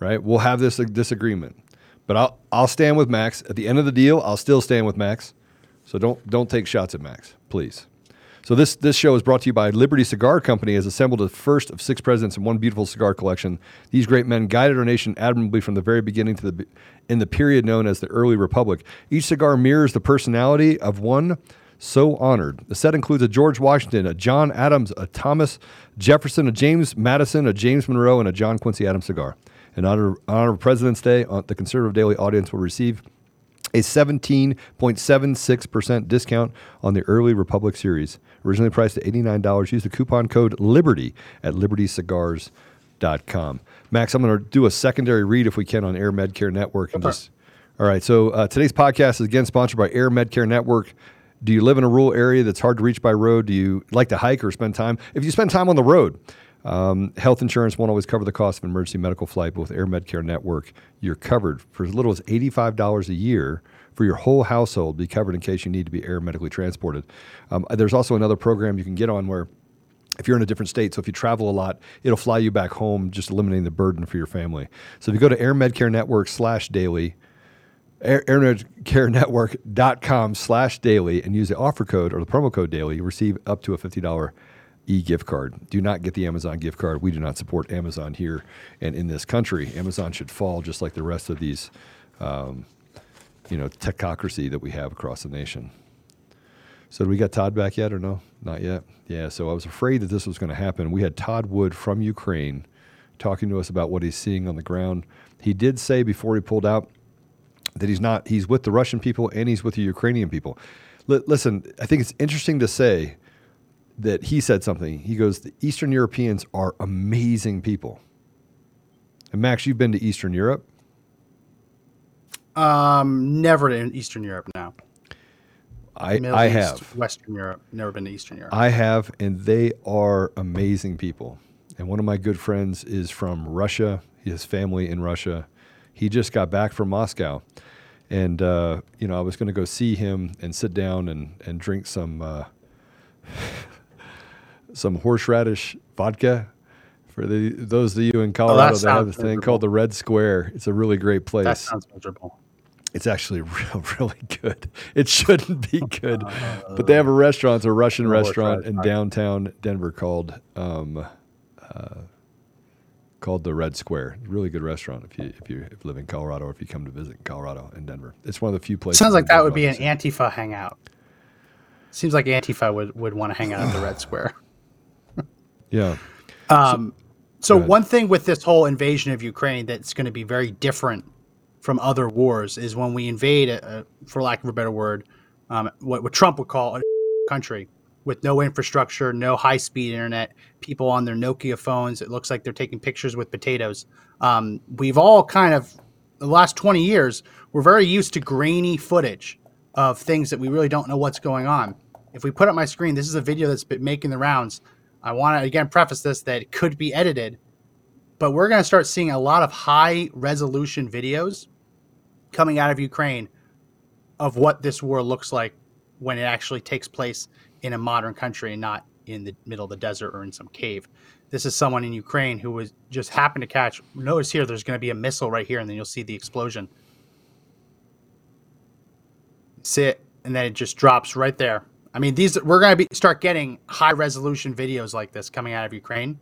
right? We'll have this disagreement, but I'll I'll stand with Max. At the end of the deal, I'll still stand with Max. So don't don't take shots at Max, please. So this this show is brought to you by Liberty Cigar Company. Has assembled the first of six presidents and one beautiful cigar collection. These great men guided our nation admirably from the very beginning to the in the period known as the early republic. Each cigar mirrors the personality of one. so honored. The set includes a George Washington, a John Adams, a Thomas Jefferson, a James Madison, a James Monroe, and a John Quincy Adams cigar. In honor, honor of President's Day, the Conservative Daily audience will receive a seventeen point seven six percent discount on the Early Republic series. Originally priced at eighty-nine dollars, use the coupon code LIBERTY at liberty cigars dot com. Max, I'm going to do a secondary read if we can on Air MedCare Network. And okay. just, all right, so uh, today's podcast is again sponsored by Air MedCare Network. Do you live in a rural area that's hard to reach by road? Do you like to hike or spend time? If you spend time on the road, um, health insurance won't always cover the cost of an emergency medical flight, but with Air MedCare Network, you're covered for as little as eighty-five dollars a year for your whole household, be covered in case you need to be air medically transported. Um, there's also another program you can get on where if you're in a different state, so if you travel a lot, it'll fly you back home, just eliminating the burden for your family. So if you go to Air MedCare Network slash daily, air medcare network dot com slash daily, and use the offer code or the promo code daily, you receive up to a fifty dollars e-gift card. Do not get the Amazon gift card. We do not support Amazon here and in this country. Amazon should fall just like the rest of these, um, you know, technocracy that we have across the nation. So do we got Todd back yet or no? Not yet. Yeah, so I was afraid that this was going to happen. We had Todd Wood from Ukraine talking to us about what he's seeing on the ground. He did say before he pulled out that he's not, he's with the Russian people and he's with the Ukrainian people. L- listen, I think it's interesting to say that he said something. He goes, the Eastern Europeans are amazing people. And Max, you've been to Eastern Europe? Um, never in Eastern Europe, no. I, Middle I East, have. Western Europe, never been to Eastern Europe. I have, and they are amazing people. And one of my good friends is from Russia, his family in Russia. He just got back from Moscow. And, uh, you know, I was going to go see him and sit down and, and drink some uh, some horseradish vodka. For the, those of you in Colorado, oh, they have this thing called the Red Square. It's a really great place. That sounds miserable. It's actually real, really good. It shouldn't be good, uh, but they have a restaurant, it's a Russian restaurant in downtown Denver called um, uh, called the Red Square. Really good restaurant if you if you if live in Colorado or if you come to visit Colorado and Denver. It's one of the few places. Sounds like that would be an Antifa hangout. Seems like Antifa would, would want to hang out at the Red Square. Yeah. Um, so so one thing with this whole invasion of Ukraine that's going to be very different from other wars is when we invade, a, a, for lack of a better word, um, what, what Trump would call a country with no infrastructure, no high-speed internet, people on their Nokia phones. It looks like they're taking pictures with potatoes. Um, we've all kind of, the last twenty years, we're very used to grainy footage of things that we really don't know what's going on. If we put up my screen, this is a video that's been making the rounds. I want to, again, preface this that it could be edited, but we're going to start seeing a lot of high-resolution videos coming out of Ukraine of what this war looks like when it actually takes place in a modern country and not in the middle of the desert or in some cave. This is someone in Ukraine who was just happened to catch, notice here, there's going to be a missile right here and then you'll see the explosion. See it? And then it just drops right there. I mean, these, we're going to be start getting high resolution videos like this coming out of Ukraine.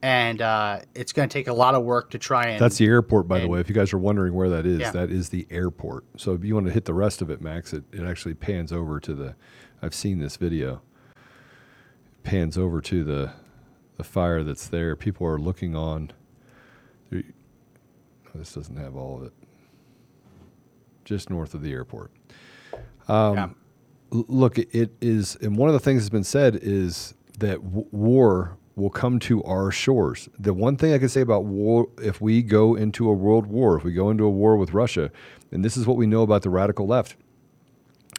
And uh, it's going to take a lot of work to try and... That's the airport, by and, the way, if you guys are wondering where that is. Yeah. That is the airport. So if you want to hit the rest of it, Max, it, it actually pans over to the... I've seen this video. It pans over to the the fire that's there. People are looking on. This doesn't have all of it. Just north of the airport. Um, yeah. Look, it is... And one of the things that's been said is that w- war... will come to our shores. The one thing I can say about war, if we go into a world war, if we go into a war with Russia, and this is what we know about the radical left.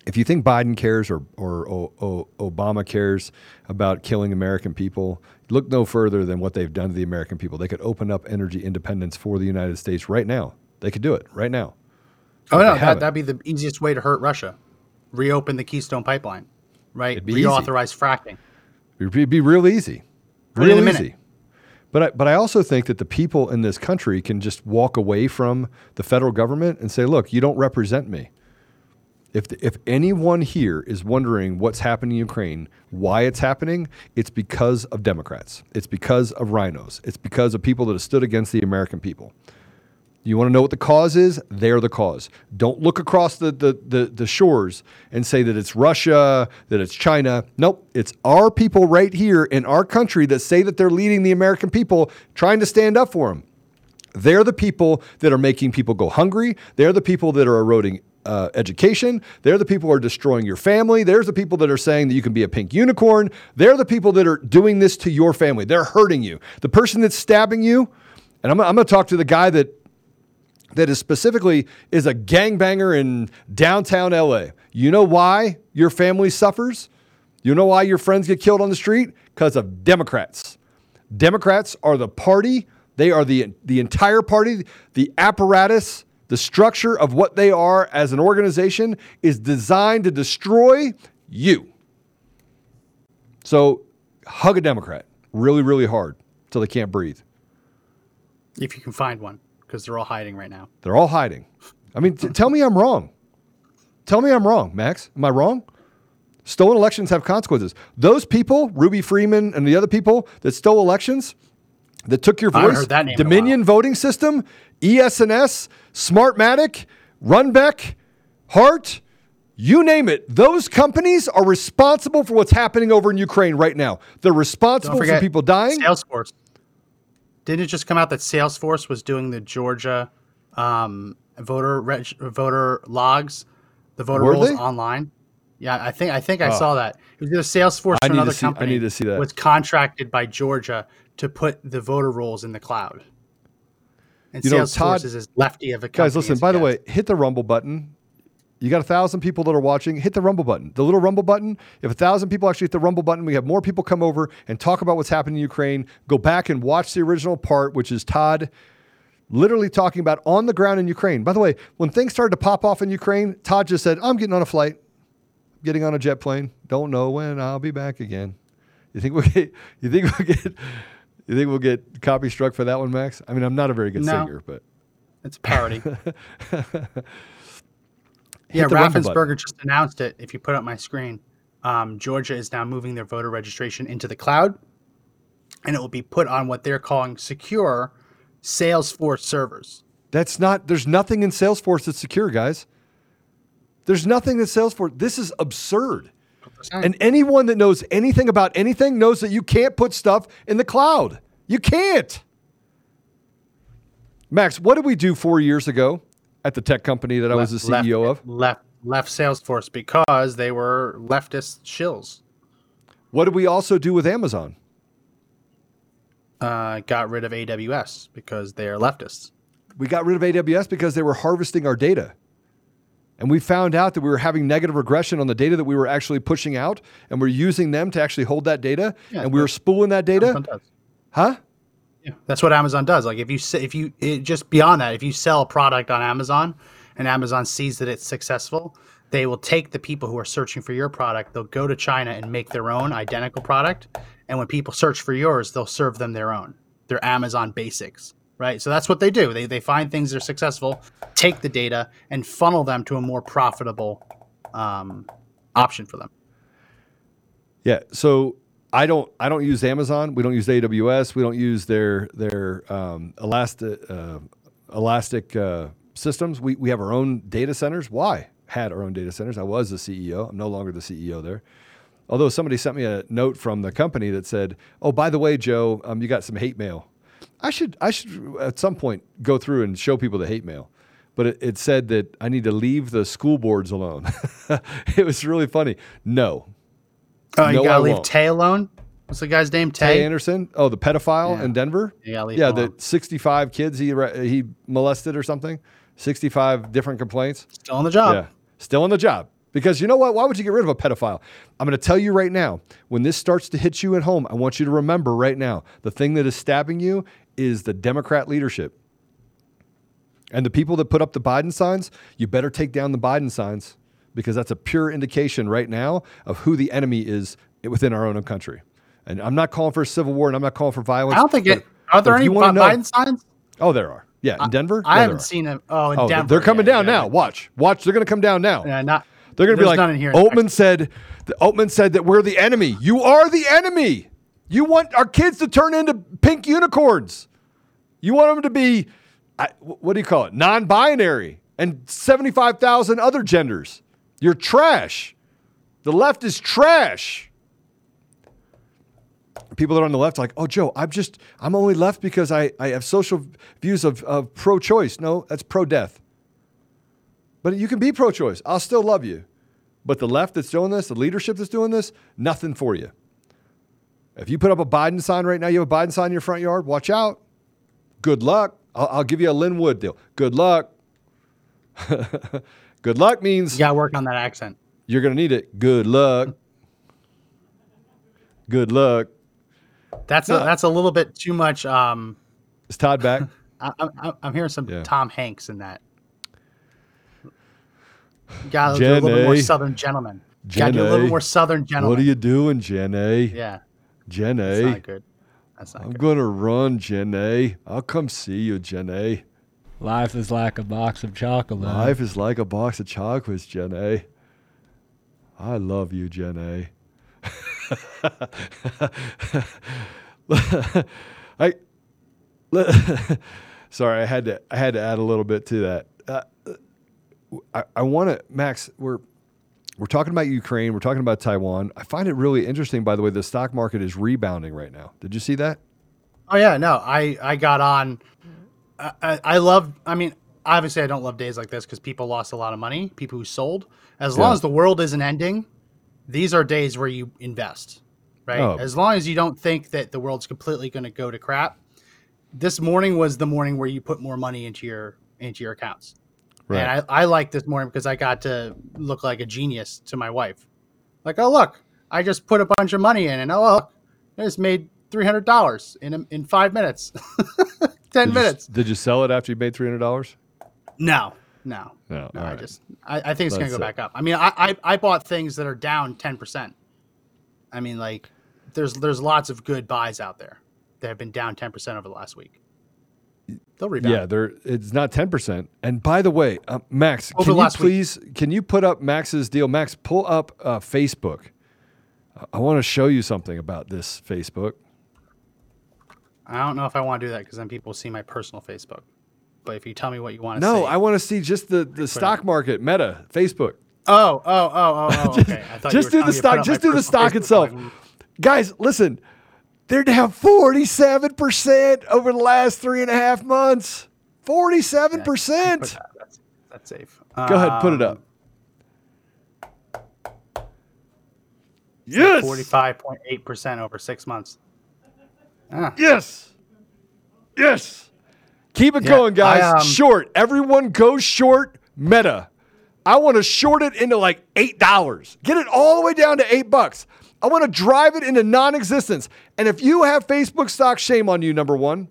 If you think Biden cares or, or, or, or Obama cares about killing American people, look no further than what they've done to the American people. They could open up energy independence for the United States right now. They could do it right now. Oh, no, that, that'd be the easiest way to hurt Russia. Reopen the Keystone Pipeline, right? Reauthorize fracking. It'd be real easy. Real easy. But I, but I also think that the people in this country can just walk away from the federal government and say, look, you don't represent me. If the, if anyone here is wondering what's happening in Ukraine, why it's happening, it's because of Democrats. It's because of rhinos. It's because of people that have stood against the American people. You want to know what the cause is? They're the cause. Don't look across the, the, the, the shores and say that it's Russia, that it's China. Nope, it's our people right here in our country that say that they're leading the American people, trying to stand up for them. They're the people that are making people go hungry. They're the people that are eroding uh, education. They're the people who are destroying your family. There's the people that are saying that you can be a pink unicorn. They're the people that are doing this to your family. They're hurting you. The person that's stabbing you, and I'm, I'm going to talk to the guy that that is specifically is a gangbanger in downtown L A. You know why your family suffers? You know why your friends get killed on the street? Because of Democrats. Democrats are the party. They are the the entire party. The apparatus, the structure of what they are as an organization is designed to destroy you. So hug a Democrat really, really hard till they can't breathe. If you can find one, because they're all hiding right now. They're all hiding. I mean, t- tell me I'm wrong. Tell me I'm wrong, Max. Am I wrong? Stolen elections have consequences. Those people, Ruby Freeman and the other people that stole elections, that took your voice, Dominion voting system, E S and S, Smartmatic, Runbeck, Hart, you name it. Those companies are responsible for what's happening over in Ukraine right now. They're responsible for people dying. Salesforce. Didn't it just come out that Salesforce was doing the Georgia um, voter reg- voter logs, the voter Were rolls they? online? Yeah, I think I think oh. I saw that. It was either Salesforce I or another see, company. I need to see that. Was contracted by Georgia to put the voter rolls in the cloud. And you know, Salesforce Todd, is as lefty of a company. Guys, listen, by the way, hit the Rumble button. You got a thousand people that are watching. Hit the Rumble button, the little Rumble button. If a thousand people actually hit the Rumble button, we have more people come over and talk about what's happening in Ukraine. Go back and watch the original part, which is Todd literally talking about on the ground in Ukraine. By the way, when things started to pop off in Ukraine, Todd just said, I'm getting on a flight, getting on a jet plane. Don't know when I'll be back again. You think we'll get, you think we'll get, You think we'll get copy struck for that one, Max? I mean, I'm not a very good no, singer, but it's a parody. Yeah, Raffensberger just announced it. If you put up my screen, um, Georgia is now moving their voter registration into the cloud, and it will be put on what they're calling secure Salesforce servers. That's not. There's nothing in Salesforce that's secure, guys. There's nothing in Salesforce. This is absurd. And anyone that knows anything about anything knows that you can't put stuff in the cloud. You can't. Max, what did we do four years ago at the tech company that left, I was the C E O left, of? Left, left Salesforce because they were leftist shills. What did we also do with Amazon? Uh, got rid of A W S because they are leftists. We got rid of A W S because they were harvesting our data. And we found out that we were having negative regression on the data that we were actually pushing out, and we're using them to actually hold that data, yeah, and we were spooling that data. Huh? Yeah, that's what Amazon does. Like if you if you it, just beyond that, if you sell a product on Amazon and Amazon sees that it's successful, they will take the people who are searching for your product. They'll go to China and make their own identical product, and when people search for yours, they'll serve them their own, their Amazon basics. Right. So that's what they do. They they find things that are successful, take the data, and funnel them to a more profitable um, option for them. Yeah. So I don't I don't use Amazon. We don't use A W S. We don't use their their um, elastic uh, elastic uh, systems. We we have our own data centers. Why? Had our own data centers. I was the C E O. I'm no longer the C E O there. Although somebody sent me a note from the company that said, "Oh, by the way, Joe, um, you got some hate mail." I should I should at some point go through and show people the hate mail, but it, it said that I need to leave the school boards alone. It was really funny. No, oh, no, you gotta I leave won't. Tay alone. What's the guy's name? Tay, Tay Anderson. Oh, the pedophile yeah. in Denver. Yeah, leave yeah, the sixty-five kids he he molested or something. sixty-five different complaints. Still on the job. Yeah, still on the job. Because you know what? Why would you get rid of a pedophile? I'm going to tell you right now, when this starts to hit you at home, I want you to remember right now, the thing that is stabbing you is the Democrat leadership. And the people that put up the Biden signs, you better take down the Biden signs because that's a pure indication right now of who the enemy is within our own country. And I'm not calling for a civil war and I'm not calling for violence. I don't think it. Are there any Biden signs? Oh, there are. Yeah, in Denver? I haven't seen them. Oh, in Denver. They're coming down now. Watch. Watch. They're going to come down now. Yeah, not. They're going to be like, Oltmann said, Oltmann said that we're the enemy. You are the enemy. You want our kids to turn into pink unicorns. You want them to be I, what do you call it? Non-binary and seventy-five thousand other genders. You're trash. The left is trash. People that are on the left are like, oh, Joe, I'm just, I'm only left because I, I have social views of, of pro-choice. No, that's pro-death. But you can be pro-choice. I'll still love you. But the left that's doing this, the leadership that's doing this, nothing for you. If you put up a Biden sign right now, you have a Biden sign in your front yard, watch out. Good luck. I'll, I'll give you a Lin Wood deal. Good luck. Good luck means... You got to work on that accent. You're going to need it. Good luck. Good luck. That's, no. a, that's a little bit too much. Um, Is Todd back? I, I, I'm hearing some yeah. Tom Hanks in that. Got to do a little bit more Southern gentleman. Got to do a little bit more Southern gentleman. What are you doing, Jen A? Yeah. Jen A. That's not good. That's not I'm good. I'm going to run, Jen A. I'll come see you, Jen A. Life is like a box of chocolate. Life is like a box of chocolates, Jen A. I love you, Jen A. I, sorry, I had to I had to add a little bit to that. Uh, I, I want to, Max, we're we're talking about Ukraine. We're talking about Taiwan. I find it really interesting, by the way, the stock market is rebounding right now. Did you see that? Oh, yeah. No, I, I got on. I, I, I love, I mean, obviously, I don't love days like this because people lost a lot of money, people who sold. As yeah. long as the world isn't ending, these are days where you invest, right? Oh. As long as you don't think that the world's completely going to go to crap. This morning was the morning where you put more money into your into your accounts. Right. And I, I like this morning because I got to look like a genius to my wife. Like, oh, look, I just put a bunch of money in and oh, look, I just made three hundred dollars in in five minutes, ten did minutes. You, did you sell it after you made three hundred dollars? No, no, no. no I right. just, I, I think it's going to go it. back up. I mean, I, I, I bought things that are down ten percent. I mean, like there's, there's lots of good buys out there that have been down ten percent over the last week. They'll rebound. Yeah, they're, it's not ten percent. And by the way, uh, Max, Over can you please, week. can you put up Max's deal? Max, pull up uh, Facebook. I want to show you something about this Facebook. I don't know if I want to do that because then people will see my personal Facebook. But if you tell me what you want to no, see. No, I want to see just the, the stock market, Meta, Facebook. Oh, oh, oh, oh, oh, just, okay. I thought just you were do the stock, just do the stock Facebook itself. Line. Guys, listen. They're down forty-seven percent over the last three and a half months. forty-seven percent. Yeah, that. that's, that's safe. Go um, ahead, put it up. Yes. forty-five point eight percent over six months. Ah. Yes. Yes. Keep it yeah, going, guys. I, um, short. Everyone go short Meta. I want to short it into like eight dollars. Get it all the way down to eight bucks. I want to drive it into non-existence. And if you have Facebook stock, shame on you, number one.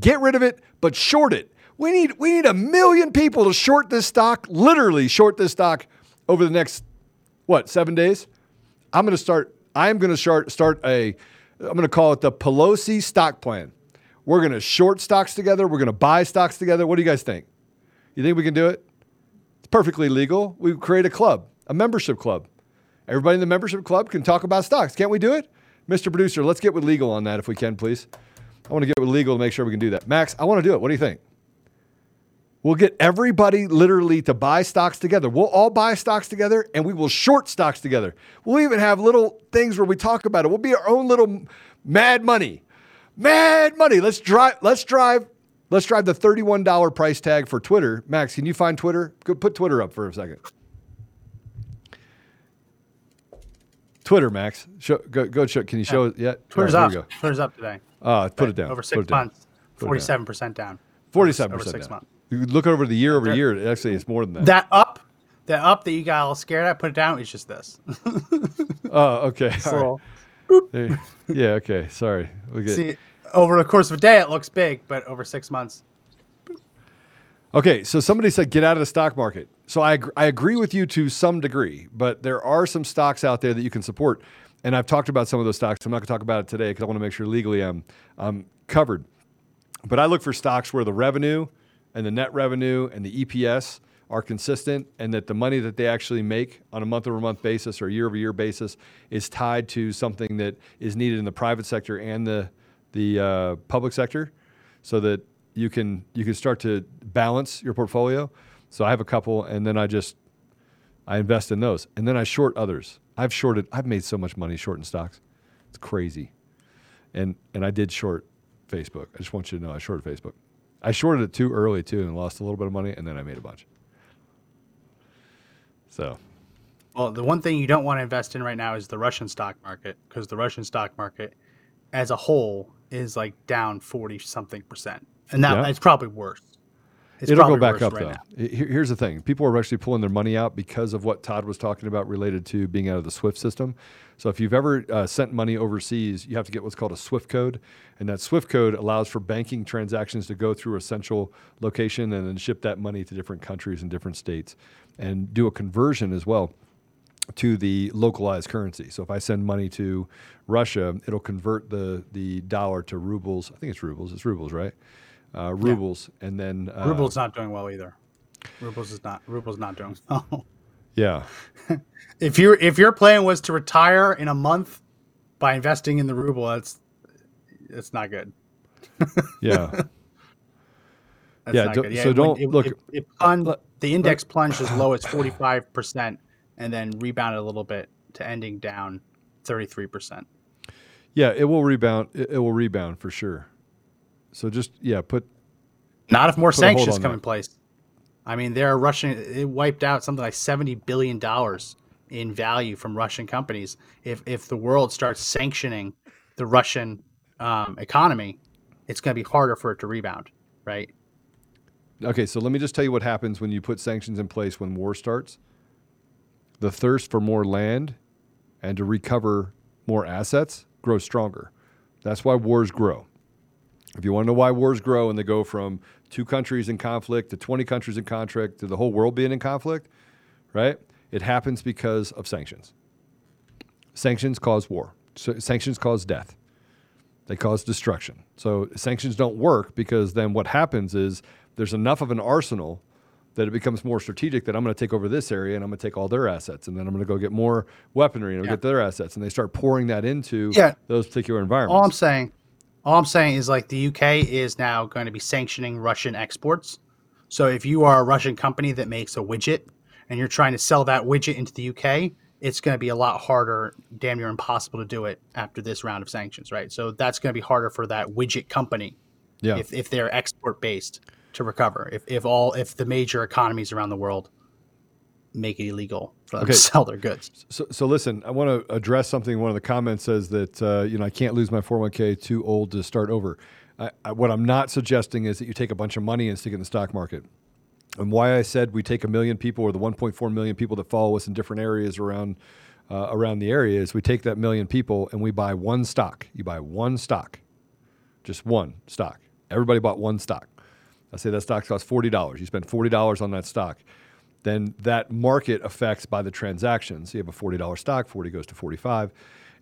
Get rid of it, but short it. We need we need a million people to short this stock, literally short this stock over the next, what, seven days? I'm going to start, I'm going to start, start a, I'm going to call it the Pelosi stock plan. We're going to short stocks together. We're going to buy stocks together. What do you guys think? You think we can do it? It's perfectly legal. We create a club, a membership club. Everybody in the membership club can talk about stocks. Can't we do it? Mister Producer, let's get with legal on that if we can, please. I want to get with legal to make sure we can do that. Max, I want to do it. What do you think? We'll get everybody literally to buy stocks together. We'll all buy stocks together, and we will short stocks together. We'll even have little things where we talk about it. We'll be our own little mad money. Mad money. Let's drive. Let's drive. Let's drive the thirty-one dollars price tag for Twitter. Max, can you find Twitter? Go put Twitter up for a second. Twitter, Max. Show, go, go. Show, can you show yeah. it yet? Twitter's right, up. Twitter's up today. Uh, put but it down. Over six months, forty-seven percent down. Forty-seven percent over six down. months. You look over the year over They're, year. Actually, it's more than that. That up, that up that you got all scared at. Put it down. It's just this. Oh, okay. All right. There, yeah. Okay. Sorry. We'll get, See, over the course of a day, it looks big, but over six months. Okay, so somebody said get out of the stock market. So I ag- I agree with you to some degree, but there are some stocks out there that you can support, and I've talked about some of those stocks. I'm not going to talk about it today because I want to make sure legally I'm I'm covered. But I look for stocks where the revenue and the net revenue and the E P S are consistent, and that the money that they actually make on a month-over-month basis or year-over-year basis is tied to something that is needed in the private sector and the the uh, public sector, so that you can you can start to balance your portfolio. So I have a couple, and then I just I invest in those, and then I short others. I've shorted. I've made so much money shorting stocks. It's crazy, and and I did short Facebook. I just want you to know I shorted Facebook. I shorted it too early too, and lost a little bit of money, and then I made a bunch. So, well, the one thing you don't want to invest in right now is the Russian stock market, because the Russian stock market, as a whole, is like down forty something percent, and that yeah. it's probably worse. It's It'll go back up, right though. Now. Here's the thing. People are actually pulling their money out because of what Todd was talking about related to being out of the SWIFT system. So if you've ever uh, sent money overseas, you have to get what's called a SWIFT code. And that SWIFT code allows for banking transactions to go through a central location and then ship that money to different countries and different states and do a conversion as well to the localized currency. So if I send money to Russia, it'll convert the the dollar to rubles. I think it's rubles. It's rubles, right? Uh, rubles yeah. and then uh, rubles not doing well either. Rubles is not rubles not doing well. Yeah. if you if your plan was to retire in a month by investing in the ruble, that's it's not good. yeah. That's yeah, not good. yeah. So it, don't it, look. It, it plunged, let, the index let, plunged as low as forty-five percent and then rebounded a little bit to ending down thirty-three percent. Yeah, it will rebound. It, it will rebound for sure. So just, yeah, put... Not if more sanctions come in place. I mean, they're Russian... It wiped out something like seventy billion dollars in value from Russian companies. If if the world starts sanctioning the Russian um, economy, it's going to be harder for it to rebound, right? Okay, so let me just tell you what happens when you put sanctions in place when war starts. The thirst for more land and to recover more assets grows stronger. That's why wars grow. If you want to know why wars grow and they go from two countries in conflict to twenty countries in conflict to the whole world being in conflict, right? It happens because of sanctions. Sanctions cause war. So sanctions cause death. They cause destruction. So sanctions don't work because then what happens is there's enough of an arsenal that it becomes more strategic that I'm going to take over this area and I'm going to take all their assets and then I'm going to go get more weaponry and yeah. get their assets. And they start pouring that into yeah. those particular environments. All I'm saying... All I'm saying is like the U K is now going to be sanctioning Russian exports. So if you are a Russian company that makes a widget and you're trying to sell that widget into the U K, it's going to be a lot harder, damn near impossible to do it after this round of sanctions, right? So that's going to be harder for that widget company yeah. if, if they're export based to recover. If if all if the major economies around the world make it illegal for them okay. to sell their goods. So, so listen, I want to address something. One of the comments says that, uh, you know, I can't lose my four oh one k, too old to start over. I, I, what I'm not suggesting is that you take a bunch of money and stick it in the stock market. And why I said we take a million people or the one point four million people that follow us in different areas around, uh, around the area is we take that million people and we buy one stock. You buy one stock, just one stock. Everybody bought one stock. I say that stock costs forty dollars. You spend forty dollars on that stock. Then that market affects by the transactions. So you have a forty dollars stock, forty goes to forty-five,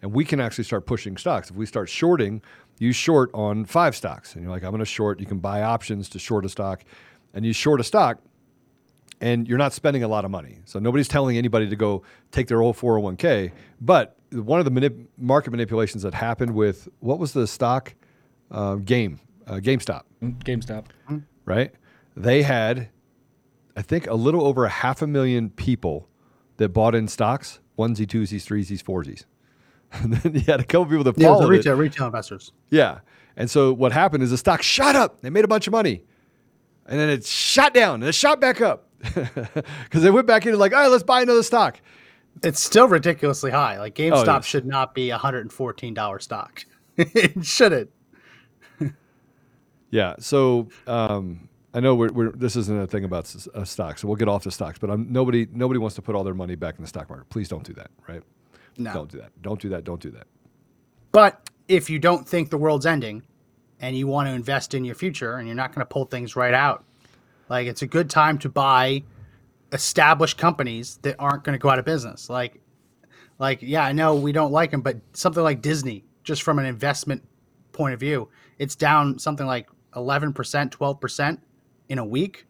and we can actually start pushing stocks. If we start shorting, you short on five stocks, and you're like, I'm going to short. You can buy options to short a stock, and you short a stock, and you're not spending a lot of money. So nobody's telling anybody to go take their old four oh one k, but one of the manip- market manipulations that happened with, what was the stock? Uh, Game, uh, GameStop. GameStop. Right? They had... I think a little over a half a million people that bought in stocks, onesies, twosies, threesies, foursies. And then you had a couple people that followed yeah, the retail, it. retail investors. Yeah. And so what happened is the stock shot up. They made a bunch of money. And then it shot down. And it shot back up. Because they went back in and like, all right, let's buy another stock. It's still ridiculously high. Like GameStop oh, yes. should not be a one hundred fourteen dollars stock. It shouldn't. yeah. So... Um, I know we're, we're, this isn't a thing about uh, stocks, so we'll get off the stocks, but I'm, nobody nobody wants to put all their money back in the stock market. Please don't do that, right? No. Don't do that. Don't do that. Don't do that. But if you don't think the world's ending and you want to invest in your future and you're not going to pull things right out, like it's a good time to buy established companies that aren't going to go out of business. Like, like yeah, I know we don't like them, but something like Disney, just from an investment point of view, it's down something like eleven percent, twelve percent. In a week.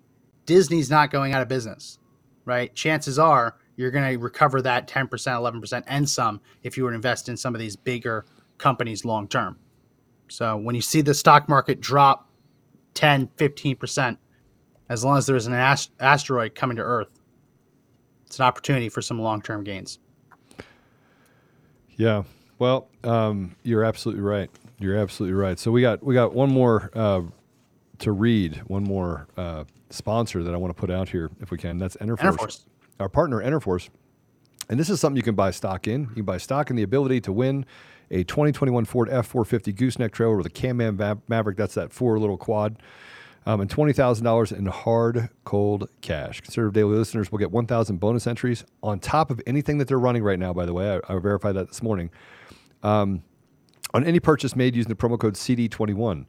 Disney's not going out of business, right? Chances are you're going to recover that ten percent, eleven percent and some if you were to invest in some of these bigger companies long term. So when you see the stock market drop ten, fifteen percent. As long as there's an ast- asteroid coming to Earth, it's an opportunity for some long-term gains. Yeah. Well, um, you're absolutely right. You're absolutely right. So we got we got one more uh, to read, one more uh, sponsor that I want to put out here if we can. That's ENRFORCE. ENRFORCE. Our partner, ENRFORCE. And this is something you can buy stock in. You can buy stock in the ability to win a twenty twenty-one Ford F four fifty gooseneck trailer with a Can-Man ma- Maverick. That's that four little quad. Um, and twenty thousand dollars in hard, cold cash. Conservative Daily listeners will get one thousand bonus entries on top of anything that they're running right now, by the way. I, I verified that this morning. Um, on any purchase made using the promo code C D twenty-one.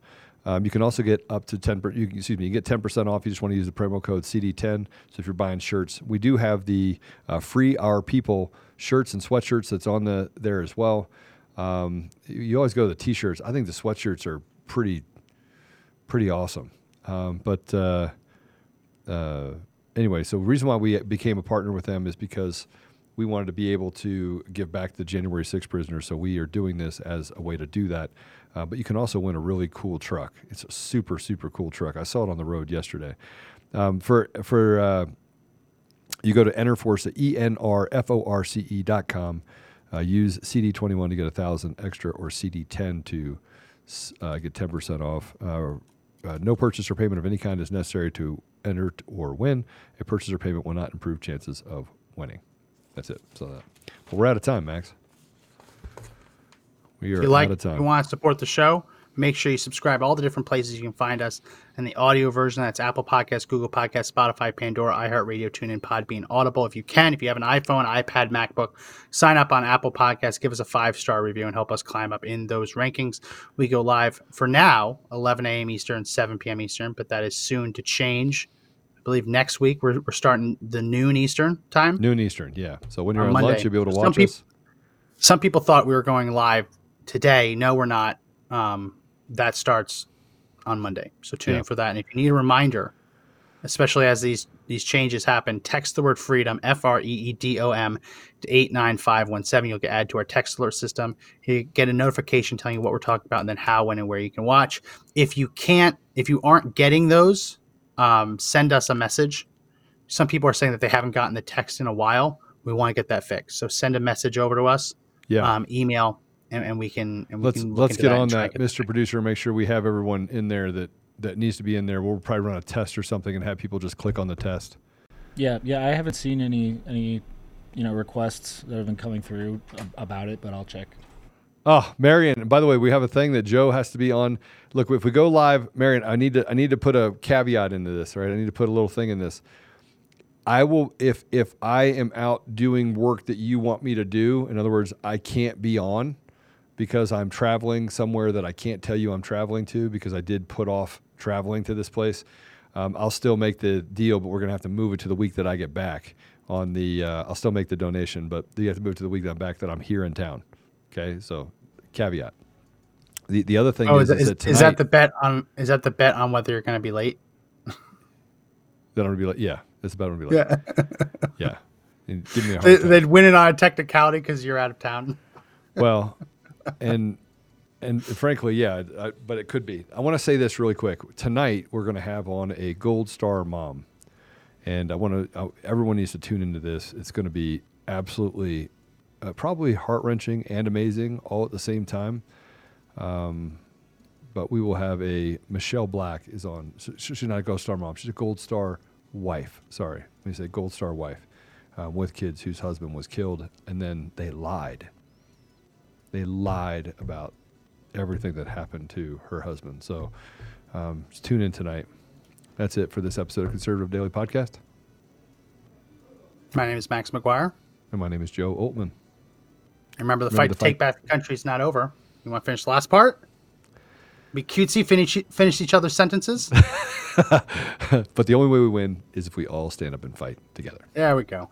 Um, you can also get up to ten percent, you, excuse me, you get ten percent off. You just want to use the promo code C D ten. So if you're buying shirts, we do have the uh, Free Our People shirts and sweatshirts that's on the there as well. Um, you always go to the T-shirts. I think the sweatshirts are pretty, pretty awesome. Um, but uh, uh, anyway, so the reason why we became a partner with them is because we wanted to be able to give back to the January sixth prisoners. So we are doing this as a way to do that. Uh, but you can also win a really cool truck. It's a super, super cool truck. I saw it on the road yesterday. Um, for for uh, you go to ENRFORCE, E N R F O R C E dot com. Uh, use C D twenty-one to get one thousand extra or C D ten to uh, get ten percent off. Uh, Uh, no purchase or payment of any kind is necessary to enter or win. A purchase or payment will not improve chances of winning. That's it. So that. Well, we're out of time, Max. We are if you like, out of time. If you want to support the show, make sure you subscribe all the different places you can find us. And the audio version, that's Apple Podcasts, Google Podcasts, Spotify, Pandora, iHeartRadio, TuneIn, Podbean, Audible. If you can, if you have an iPhone, iPad, MacBook, sign up on Apple Podcasts, give us a five-star review, and help us climb up in those rankings. We go live for now, eleven a.m. Eastern, seven p.m. Eastern, but that is soon to change. I believe next week we're, we're starting the noon Eastern time. Noon Eastern, yeah. So when you're on lunch, you'll be able to watch us. Some people thought we were going live today. No, we're not. Um, that starts on Monday. So tune yeah. in for that. And if you need a reminder, especially as these, these changes happen, text the word freedom, F R E E D O M, to eight nine five one seven. You'll get added to our text alert system. You get a notification telling you what we're talking about and then how, when, and where you can watch. If you can't, if you aren't getting those, um, send us a message. Some people are saying that they haven't gotten the text in a while. We want to get that fixed. So send a message over to us, yeah. um, email, And, and we can and we let's can let's get that on that, Mister Producer, and make sure we have everyone in there that, that needs to be in there. We'll probably run a test or something and have people just click on the test. Yeah, yeah, I haven't seen any any you know requests that have been coming through about it, but I'll check. Oh, Marion! By the way, we have a thing that Joe has to be on. Look, if we go live, Marion, I need to I need to put a caveat into this, right? I need to put a little thing in this. I will if if I am out doing work that you want me to do. In other words, I can't be on. Because I'm traveling somewhere that I can't tell you I'm traveling to because I did put off traveling to this place. Um, I'll still make the deal, but we're going to have to move it to the week that I get back on the, uh, I'll still make the donation, but you have to move to the week that I'm back that I'm here in town. Okay. So caveat. The the other thing oh, is, is, is, that tonight, is that the bet on, is that the bet on whether you're going to be late? That I'm going to be late. Yeah. That's about going to be late. Yeah. yeah. And give me a hard time. They'd win it on a technicality because you're out of town. Well, and and frankly, yeah, I, but it could be. I want to say this really quick. Tonight, we're going to have on a Gold Star mom. And I want to, I, everyone needs to tune into this. It's going to be absolutely, uh, probably heart-wrenching and amazing all at the same time. Um, but we will have a, Michelle Black is on. So she's not a Gold Star mom. She's a Gold Star wife. Sorry, let me say Gold Star wife uh, with kids whose husband was killed. And then they lied. They lied about everything that happened to her husband. So um, just tune in tonight. That's it for this episode of Conservative Daily Podcast. My name is Max McGuire. And my name is Joe Oltmann. Remember the Remember fight the to fight. take back the country is not over. You want to finish the last part? Be cutesy, finish, finish each other's sentences. But the only way we win is if we all stand up and fight together. There we go.